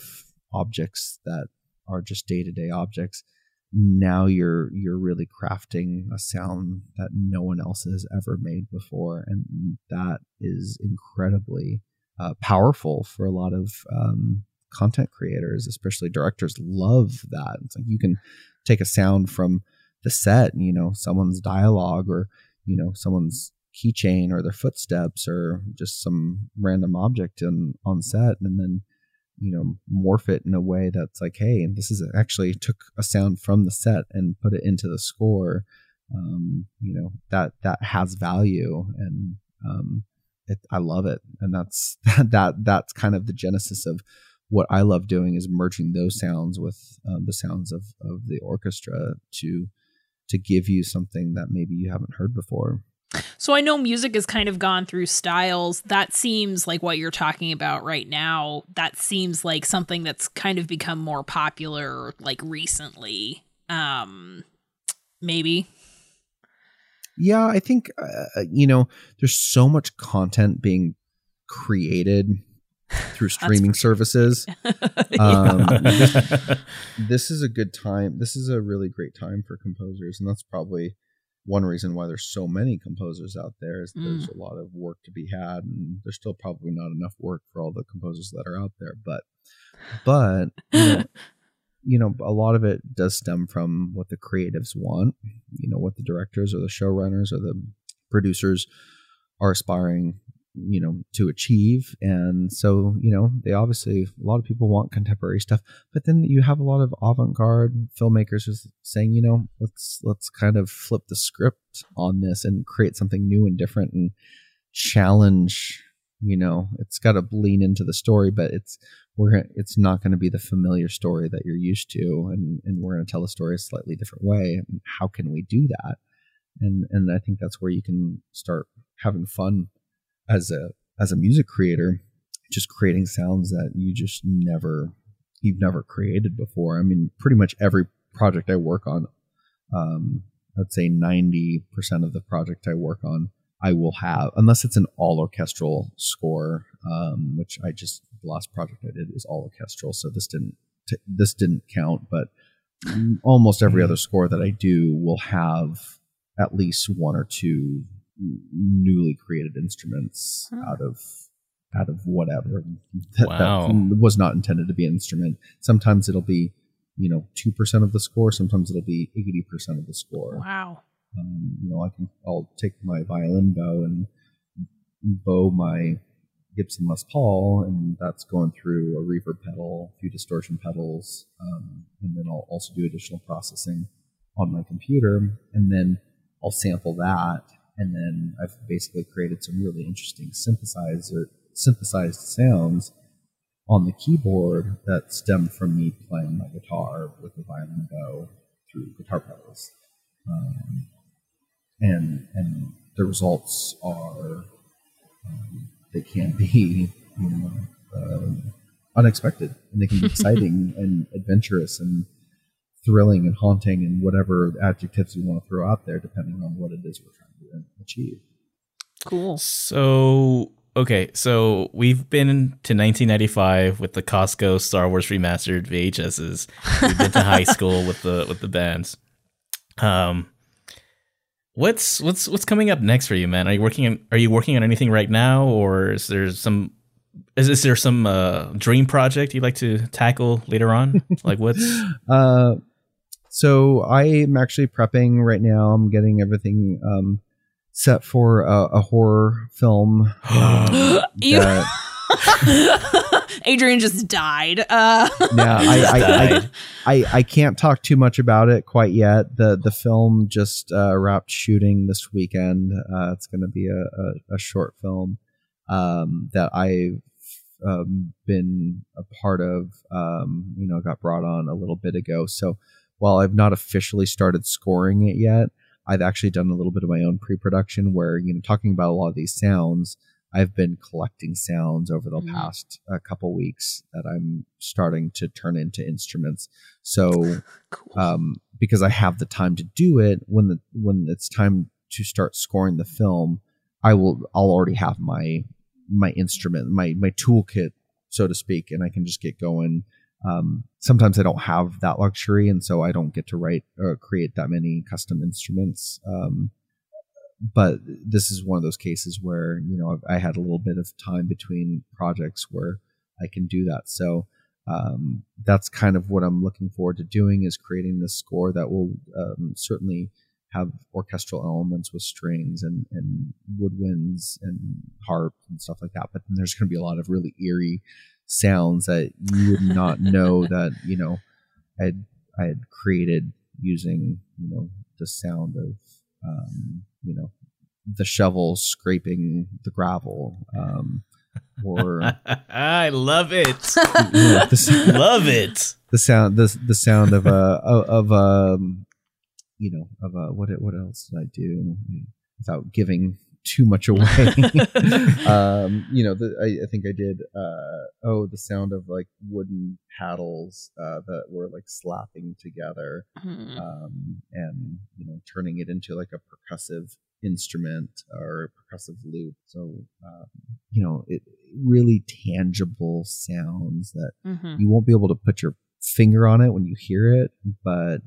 objects that are just day-to-day objects. Now you're you're really crafting a sound that no one else has ever made before, and that is incredibly uh, powerful for a lot of um, content creators, especially directors. Love that. It's like you can take a sound from the set, you know, someone's dialogue, or you know, someone's keychain, or their footsteps, or just some random object in, on set, and then, you know, morph it in a way that's like, hey, and this is actually took a sound from the set and put it into the score. Um, you know, that, that has value, and um, it, I love it. And that's, that, that's kind of the genesis of what I love doing, is merging those sounds with uh, the sounds of, of the orchestra to, to give you something that maybe you haven't heard before. So I know music has kind of gone through styles. That seems like what you're talking about right now. That seems like something that's kind of become more popular, like recently, um, maybe. Yeah, I think, uh, you know, there's so much content being created through streaming services. um, this, this is a good time. This is a really great time for composers. And that's probably one reason why there's so many composers out there, is mm. there's a lot of work to be had, and there's still probably not enough work for all the composers that are out there. But, but you know, you know, a lot of it does stem from what the creatives want, you know, what the directors or the showrunners or the producers are aspiring, you know, to achieve. And so, you know, they obviously, a lot of people want contemporary stuff, but then you have a lot of avant-garde filmmakers who's saying, you know, let's let's kind of flip the script on this and create something new and different and challenge. You know, it's got to lean into the story, but it's we're it's not going to be the familiar story that you're used to, and and we're going to tell the story a slightly different way. And how can we do that? And and I think that's where you can start having fun as a as a music creator, just creating sounds that you just never you've never created before. I mean, pretty much every project I work on, um, I'd say ninety percent of the project I work on, I will have, unless it's an all orchestral score, um, which I just the last project I did was all orchestral, so this didn't t- this didn't count. But almost every other score that I do will have at least one or two newly created instruments huh. out of out of whatever that, wow. that was not intended to be an instrument. Sometimes it'll be, you know, two percent of the score. Sometimes it'll be eighty percent of the score. Wow. Um, you know, I can I'll take my violin bow and bow my Gibson Les Paul, and that's going through a reverb pedal, a few distortion pedals, um, and then I'll also do additional processing on my computer, and then I'll sample that. And then I've basically created some really interesting synthesizer, synthesized sounds on the keyboard that stem from me playing my guitar with the violin bow through guitar pedals. Um, and and the results are, um, they can be, you know, um, unexpected, and they can be exciting and adventurous and thrilling and haunting and whatever adjectives you want to throw out there, depending on what it is we're trying to achieve. Cool. So, okay. So we've been to nineteen ninety-five with the Costco Star Wars Remastered V H S's. We've been to high school with the, with the bands. Um, what's what's what's coming up next for you, man? Are you working on, are you working on anything right now, or is there some is, is there some uh, dream project you'd like to tackle later on? Like what's uh, so I'm actually prepping right now. I'm getting everything um, set for a, a horror film. uh, that, Adrian just died. Uh, yeah, I, I, died. I, I I can't talk too much about it quite yet. The the film just uh, wrapped shooting this weekend. Uh, it's going to be a, a, a short film um, that I've um, been a part of. Um, you know, got brought on a little bit ago. So while I've not officially started scoring it yet, I've actually done a little bit of my own pre-production where, you know, talking about a lot of these sounds. I've been collecting sounds over the past uh, couple weeks that I'm starting to turn into instruments. So, cool. um, because I have the time to do it, when the when it's time to start scoring the film, I will I'll already have my my instrument, my my toolkit, so to speak, and I can just get going. Um, sometimes I don't have that luxury, and so I don't get to write or create that many custom instruments. Um, But this is one of those cases where, you know, I've, I had a little bit of time between projects where I can do that. So um, that's kind of what I'm looking forward to doing, is creating this score that will um, certainly have orchestral elements with strings and, and woodwinds and harp and stuff like that. But then there's going to be a lot of really eerie sounds that you would not know that, you know, I'd, I had created using, you know, the sound of... Um, you know, the shovel scraping the gravel, um, or I love it, you know, the, love it. The sound, the the sound of a of um, you know, of a what what else did I do without giving too much away? um, you know, the, I, I think I did. Uh, oh, the sound of like wooden paddles uh, that were like slapping together, mm. um, and you know, turning it into like a percussive instrument or a percussive loop. So um, you know, it really tangible sounds that mm-hmm. you won't be able to put your finger on it when you hear it, but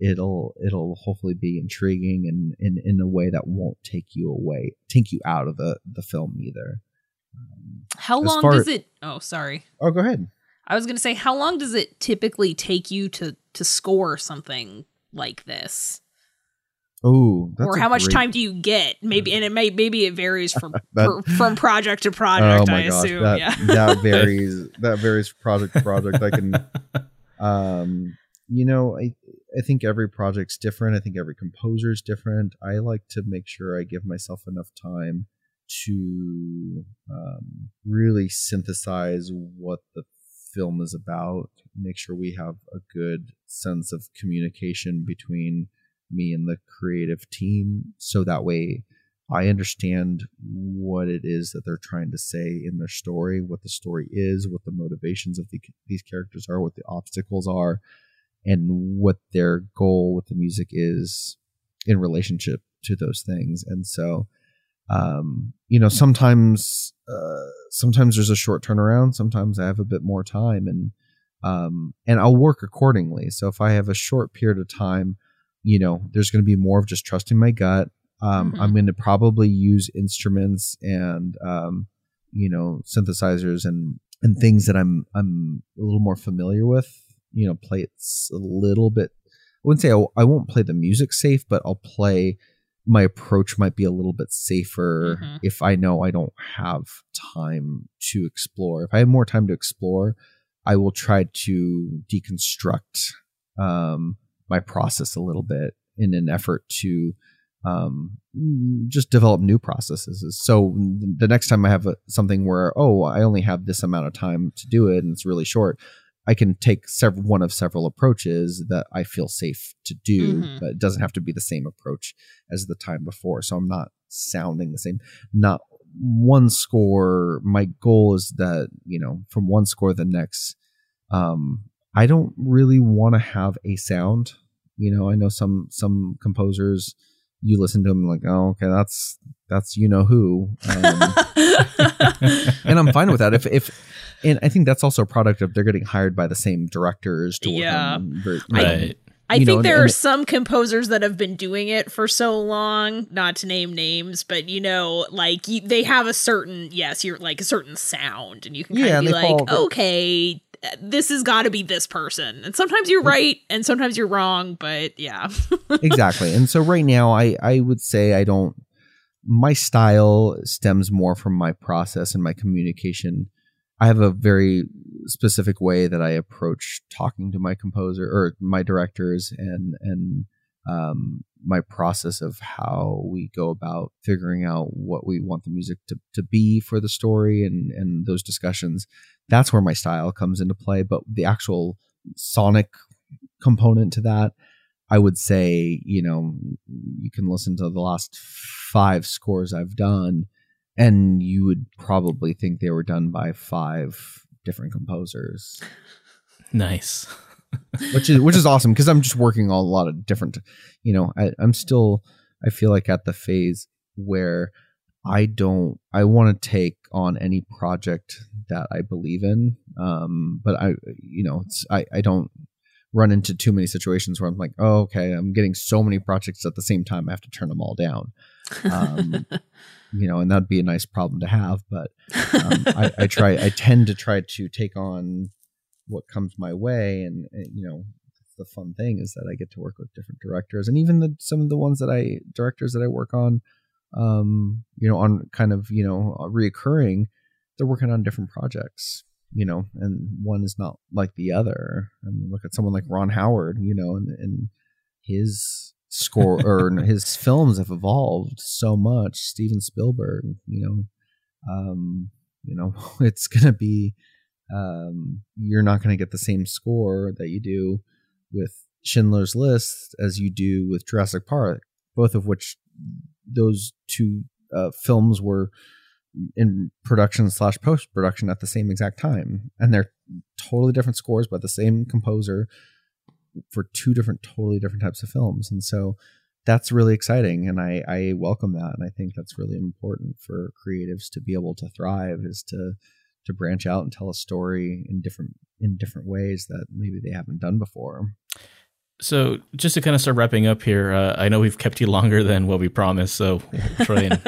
it'll it'll hopefully be intriguing and in in a way that won't take you away, take you out of the, the film either. Um, how long far, does it? Oh, sorry. Oh, go ahead. I was going to say, how long does it typically take you to to score something like this? Oh, or how much great... time do you get? Maybe, and it may maybe it varies from that, per, from project to project. Oh my I gosh, assume that, yeah. that varies. That varies project to project. I can, um, you know, I. I think every project's different. I think every composer is different. I like to make sure I give myself enough time to um, really synthesize what the film is about, make sure we have a good sense of communication between me and the creative team. So that way I understand what it is that they're trying to say in their story, what the story is, what the motivations of the, these characters are, what the obstacles are, and what their goal with the music is in relationship to those things. And so, um, you know, sometimes, uh, sometimes there's a short turnaround. Sometimes I have a bit more time, and, um, and I'll work accordingly. So if I have a short period of time, you know, there's going to be more of just trusting my gut. Um, mm-hmm. I'm going to probably use instruments and, um, you know, synthesizers and, and things that I'm, I'm a little more familiar with. You know, play it a little bit. I wouldn't say I, I won't play the music safe, but I'll play. My approach might be a little bit safer mm-hmm. if I know I don't have time to explore. If I have more time to explore, I will try to deconstruct um, my process a little bit in an effort to um, just develop new processes. So the next time I have a, something where, oh, I only have this amount of time to do it and it's really short, I can take several, one of several approaches that I feel safe to do, mm-hmm. but it doesn't have to be the same approach as the time before. So I'm not sounding the same, not one score. My goal is that, you know, from one score to the next, um, I don't really want to have a sound. You know, I know some, some composers, you listen to them like, oh, okay, that's, that's, you know, who, um, and I'm fine with that. If, if, And I think that's also a product of they're getting hired by the same directors to work yeah. on very, right. know, I think know, there and, are and some composers that have been doing it for so long, not to name names, but, you know, like you, they have a certain, yes, you're like a certain sound, and you can kind yeah, of be like, follow, okay, this has got to be this person. And sometimes you're right and sometimes you're wrong, but yeah. Exactly. And so right now I, I would say I don't, my style stems more from my process and my communication. I have a very specific way that I approach talking to my composer or my directors and, and um, my process of how we go about figuring out what we want the music to, to be for the story and, and those discussions. That's where my style comes into play. But the actual sonic component to that, I would say, you know, you can listen to the last five scores I've done and you would probably think they were done by five different composers. Nice. which is which is awesome because I'm just working on a lot of different, you know, I, I'm still, I feel like at the phase where I don't, I want to take on any project that I believe in. Um, but I, you know, it's, I, I don't run into too many situations where I'm like, oh, okay, I'm getting so many projects at the same time. I have to turn them all down. Um, you know, and that'd be a nice problem to have, but um, I, I try, I tend to try to take on what comes my way. And, and, you know, the fun thing is that I get to work with different directors and even the, some of the ones that I directors that I work on, um, you know, on kind of, you know, reoccurring, they're working on different projects, you know, and one is not like the other. I mean, look at someone like Ron Howard, you know, and, and his score or his films have evolved so much. Steven Spielberg, you know, um, you know, it's going to be, um, you're not going to get the same score that you do with Schindler's List as you do with Jurassic Park, both of which those two uh, films were in production slash post-production at the same exact time. And they're totally different scores by the same composer for two different, totally different types of films. And so that's really exciting. And I, I welcome that. And I think that's really important for creatives to be able to thrive is to, to branch out and tell a story in different, in different ways that maybe they haven't done before. So just to kind of start wrapping up here, uh, I know we've kept you longer than what we promised, so we'll try and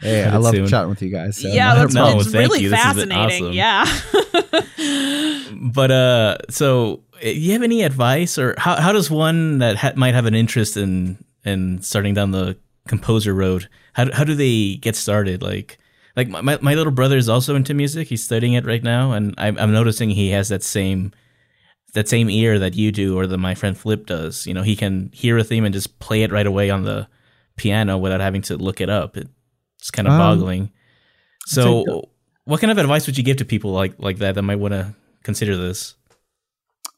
hey, I love chatting with you guys. So yeah, that's no, it's thank really you. Fascinating. This has been awesome. Yeah. But uh, so you have any advice, or how how does one that ha- might have an interest in in starting down the composer road? How how do they get started? Like like my my little brother is also into music. He's studying it right now, and I'm, I'm noticing he has that same. that same ear that you do or that my friend Flip does. You know, he can hear a theme and just play it right away on the piano without having to look it up. It's kind of um, boggling. So what kind of advice would you give to people like, like that that might want to consider this?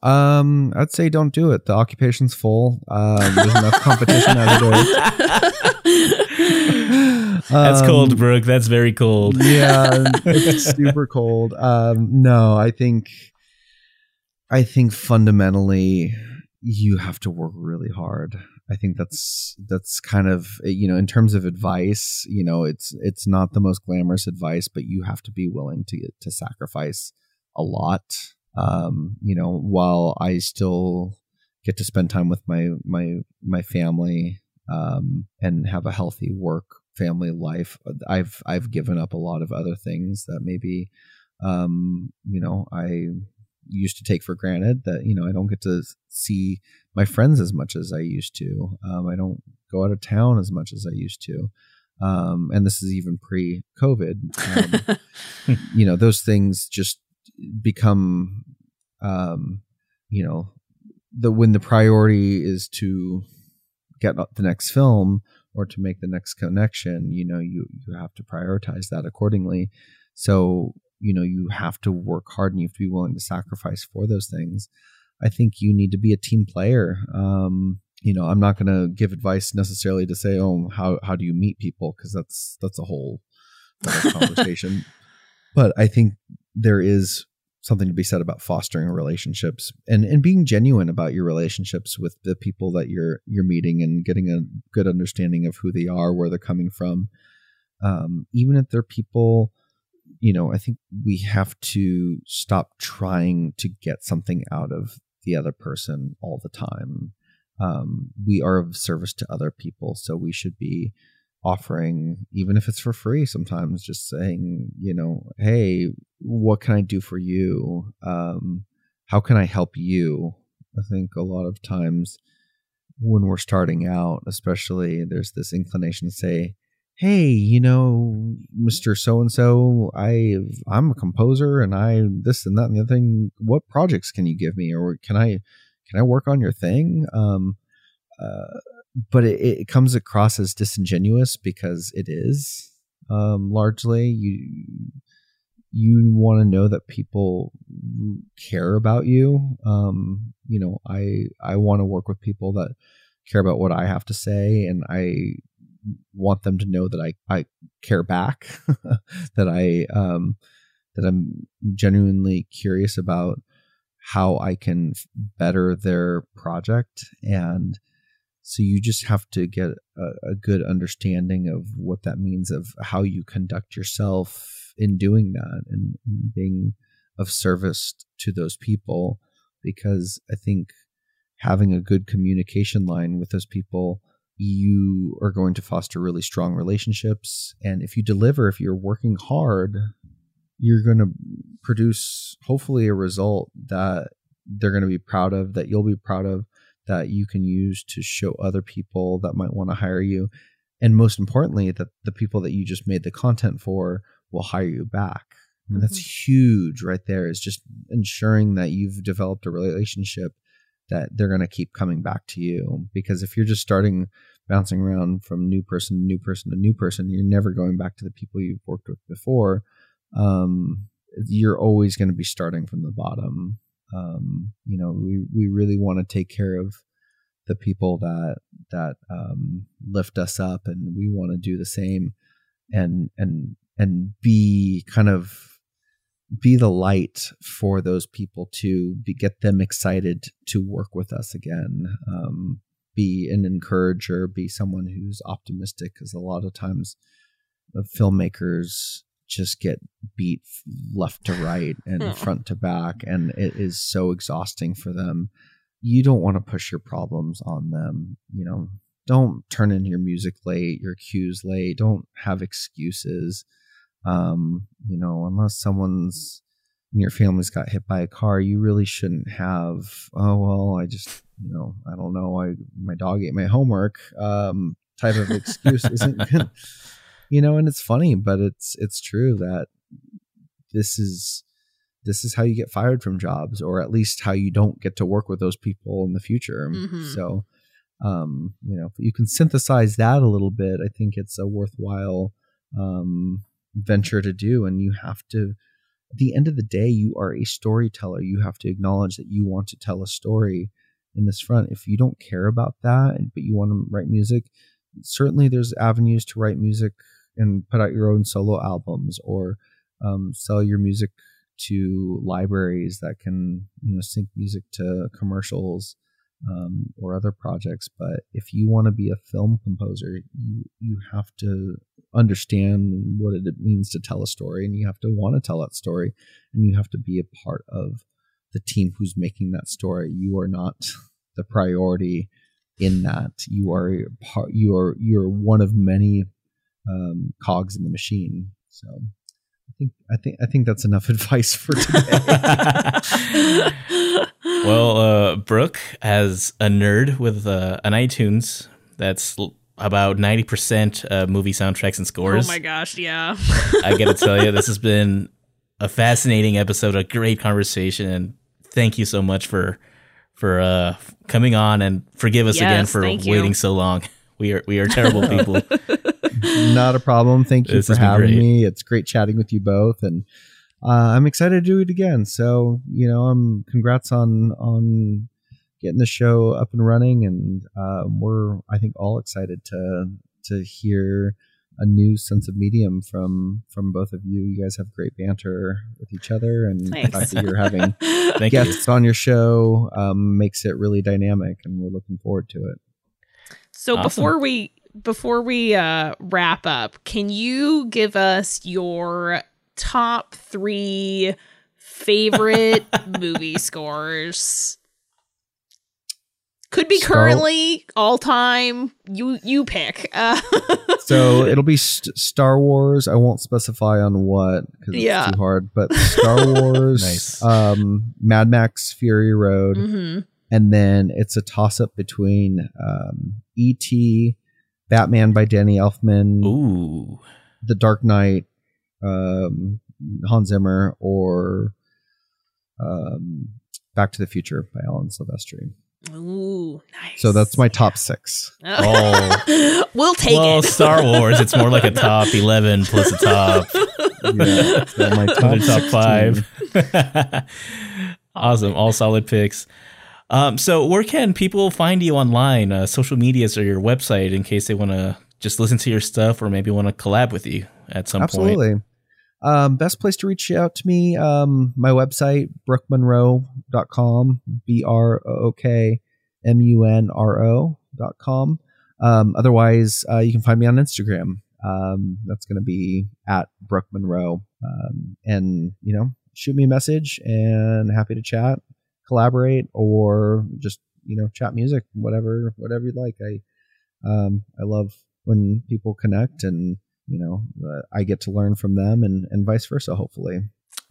Um, I'd say don't do it. The occupation's full. Um, there's enough competition out of it. That's um, cold, Brooke. That's very cold. Yeah, it's super cold. Um, no, I think... I think fundamentally you have to work really hard. I think that's, that's kind of, you know, in terms of advice, you know, it's, it's not the most glamorous advice, but you have to be willing to get, to sacrifice a lot. Um, you know, while I still get to spend time with my, my, my family, um, and have a healthy work family life, I've, I've given up a lot of other things that maybe, um, you know, I, used to take for granted that, you know, I don't get to see my friends as much as I used to. Um, I don't go out of town as much as I used to. Um, and this is even pre-COVID. Um, you know, those things just become, um, you know, the when the priority is to get the next film or to make the next connection, you know, you, you have to prioritize that accordingly. So, you know, you have to work hard and you have to be willing to sacrifice for those things. I think you need to be a team player. Um, you know, I'm not going to give advice necessarily to say, oh, how, how do you meet people? Cause that's, that's a whole conversation, but I think there is something to be said about fostering relationships and, and being genuine about your relationships with the people that you're, you're meeting and getting a good understanding of who they are, where they're coming from. Um, even if they're people, you know, I think we have to stop trying to get something out of the other person all the time. um, we are of service to other people. So we should be offering, even if it's for free, sometimes just saying, you know, hey, what can I do for you? Um, how can I help you? I think a lot of times when we're starting out, especially, there's this inclination to say, hey, you know, Mister So-and-so, I, I'm a composer and I, this and that and the other thing, what projects can you give me? Or can I, can I work on your thing? Um, uh, but it, it comes across as disingenuous because it is, um, largely you, you want to know that people care about you. Um, you know, I, I want to work with people that care about what I have to say. And I want them to know that I, I care back, that I, um, that I'm genuinely curious about how I can better their project. And so you just have to get a, a good understanding of what that means, of how you conduct yourself in doing that and being of service to those people, because I think having a good communication line with those people, you are going to foster really strong relationships. And if you deliver, if you're working hard, you're going to produce hopefully a result that they're going to be proud of, that you'll be proud of, that you can use to show other people that might want to hire you. And most importantly, that the people that you just made the content for will hire you back. And mm-hmm. that's huge right there, is just ensuring that you've developed a relationship that they're going to keep coming back to you. Because if you're just starting bouncing around from new person to new person to new person, you're never going back to the people you've worked with before. Um, you're always going to be starting from the bottom. Um, you know, we, we really want to take care of the people that, that um, lift us up, and we want to do the same and, and, and be kind of be the light for those people to be, get them excited to work with us again. Um, be an encourager, be someone who's optimistic, because a lot of times uh, filmmakers just get beat left to right and front to back. And it is so exhausting for them. You don't want to push your problems on them. You know, don't turn in your music late, your cues late. Don't have excuses. Um, you know, unless someone's in your family's got hit by a car, you really shouldn't have, oh, well, I just, you know, I don't know. I, my dog ate my homework, um, type of excuse isn't good, you know, and it's funny, but it's, it's true that this is, this is how you get fired from jobs, or at least how you don't get to work with those people in the future. Mm-hmm. So, um, you know, if you can synthesize that a little bit, I think it's a worthwhile, um, venture to do. And you have to, at the end of the day, you are a storyteller. You have to acknowledge that you want to tell a story in this front. If you don't care about that, but you want to write music, certainly there's avenues to write music and put out your own solo albums, or um, sell your music to libraries that can, you know, sync music to commercials, um, or other projects. But if you want to be a film composer, you, you have to understand what it means to tell a story, and you have to want to tell that story, and you have to be a part of the team who's making that story. You are not the priority in that. You are part, you are, you're one of many, um, cogs in the machine. So I think, I think, I think that's enough advice for today. Well, uh, Brooke, as a nerd with uh, an iTunes that's about ninety percent uh, movie soundtracks and scores. Oh my gosh, yeah. I gotta tell you, this has been a fascinating episode, a great conversation, and thank you so much for for uh, coming on, and forgive us yes, again for waiting you. so long. We are we are terrible people. Not a problem. Thank you this for having me. It's great chatting with you both, and uh, I'm excited to do it again. So, you know, I'm congrats on on. getting the show up and running, and uh, we're, I think, all excited to to hear a new sense of medium from from both of you. You guys have great banter with each other, and Thanks. the fact that you're having guests you. on your show um, makes it really dynamic, and we're looking forward to it. So awesome. before we before we uh, wrap up, can you give us your top three favorite movie scores? Could be Star- currently, all time. You you pick. Uh, so it'll be st- Star Wars. I won't specify on what because it's yeah. too hard. But Star Wars, nice. um, Mad Max Fury Road, mm-hmm. and then it's a toss up between um, E T, Batman by Danny Elfman, ooh, The Dark Knight, um, Hans Zimmer, or um, Back to the Future by Alan Silvestri. Ooh, nice. So that's my top six. Oh. We'll take well, it. Star Wars, it's more like a top eleven plus a top. Yeah, so my top, top five. Awesome. All solid picks. Um, so where can people find you online? Uh, social medias or your website in case they want to just listen to your stuff or maybe want to collab with you at some Absolutely. point. Absolutely. Um, best place to reach out to me, um, my website, brook munro dot com, B R O O K M U N R O dot com. Um, otherwise, uh, you can find me on Instagram. Um, that's going to be at Brook Munro. Um, and, you know, shoot me a message and happy to chat, collaborate, or just, you know, chat music, whatever, whatever you'd like. I, um, I love when people connect and, you know, uh, I get to learn from them and, and vice versa, hopefully.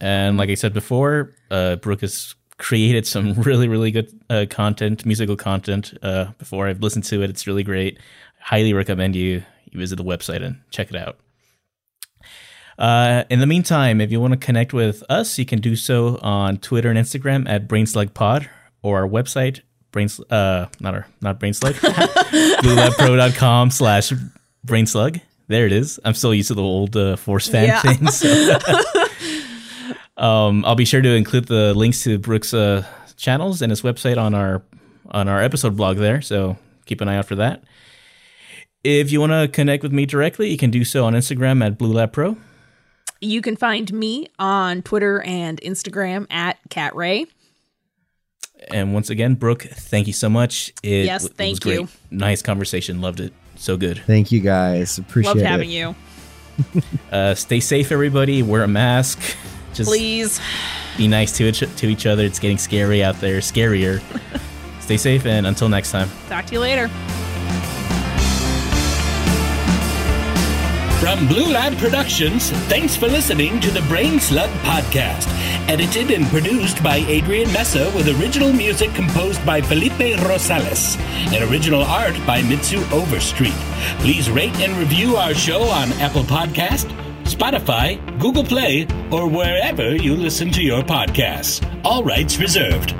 And like I said before, uh, Brooke has created some really, really good uh, content, musical content uh, before. I've listened to it. It's really great. Highly recommend you, you visit the website and check it out. Uh, in the meantime, if you want to connect with us, you can do so on Twitter and Instagram at BrainSlugPod or our website, Brain, uh, not our, not BrainSlug, blue lab pro dot com slash BrainSlug. There it is. I'm still used to the old uh, Force Fan yeah. thing. So. um, I'll be sure to include the links to Brooke's uh, channels and his website on our on our episode blog there. So keep an eye out for that. If you want to connect with me directly, you can do so on Instagram at BlueLabPro. You can find me on Twitter and Instagram at CatRay. And once again, Brooke, thank you so much. It, yes, thank it was great. you. Nice conversation. Loved it. So good. Thank you guys. Appreciate Loved it. Loved having you. uh, stay safe, everybody. Wear a mask. Just please be nice to each, to each other. It's getting scary out there. Scarier. Stay safe, and until next time. Talk to you later. From Blue Lab Productions, thanks for listening to the Brain Slug Podcast. Edited and produced by Adrian Mesa with original music composed by Felipe Rosales and original art by Mitsu Overstreet. Please rate and review our show on Apple Podcast, Spotify, Google Play, or wherever you listen to your podcasts. All rights reserved.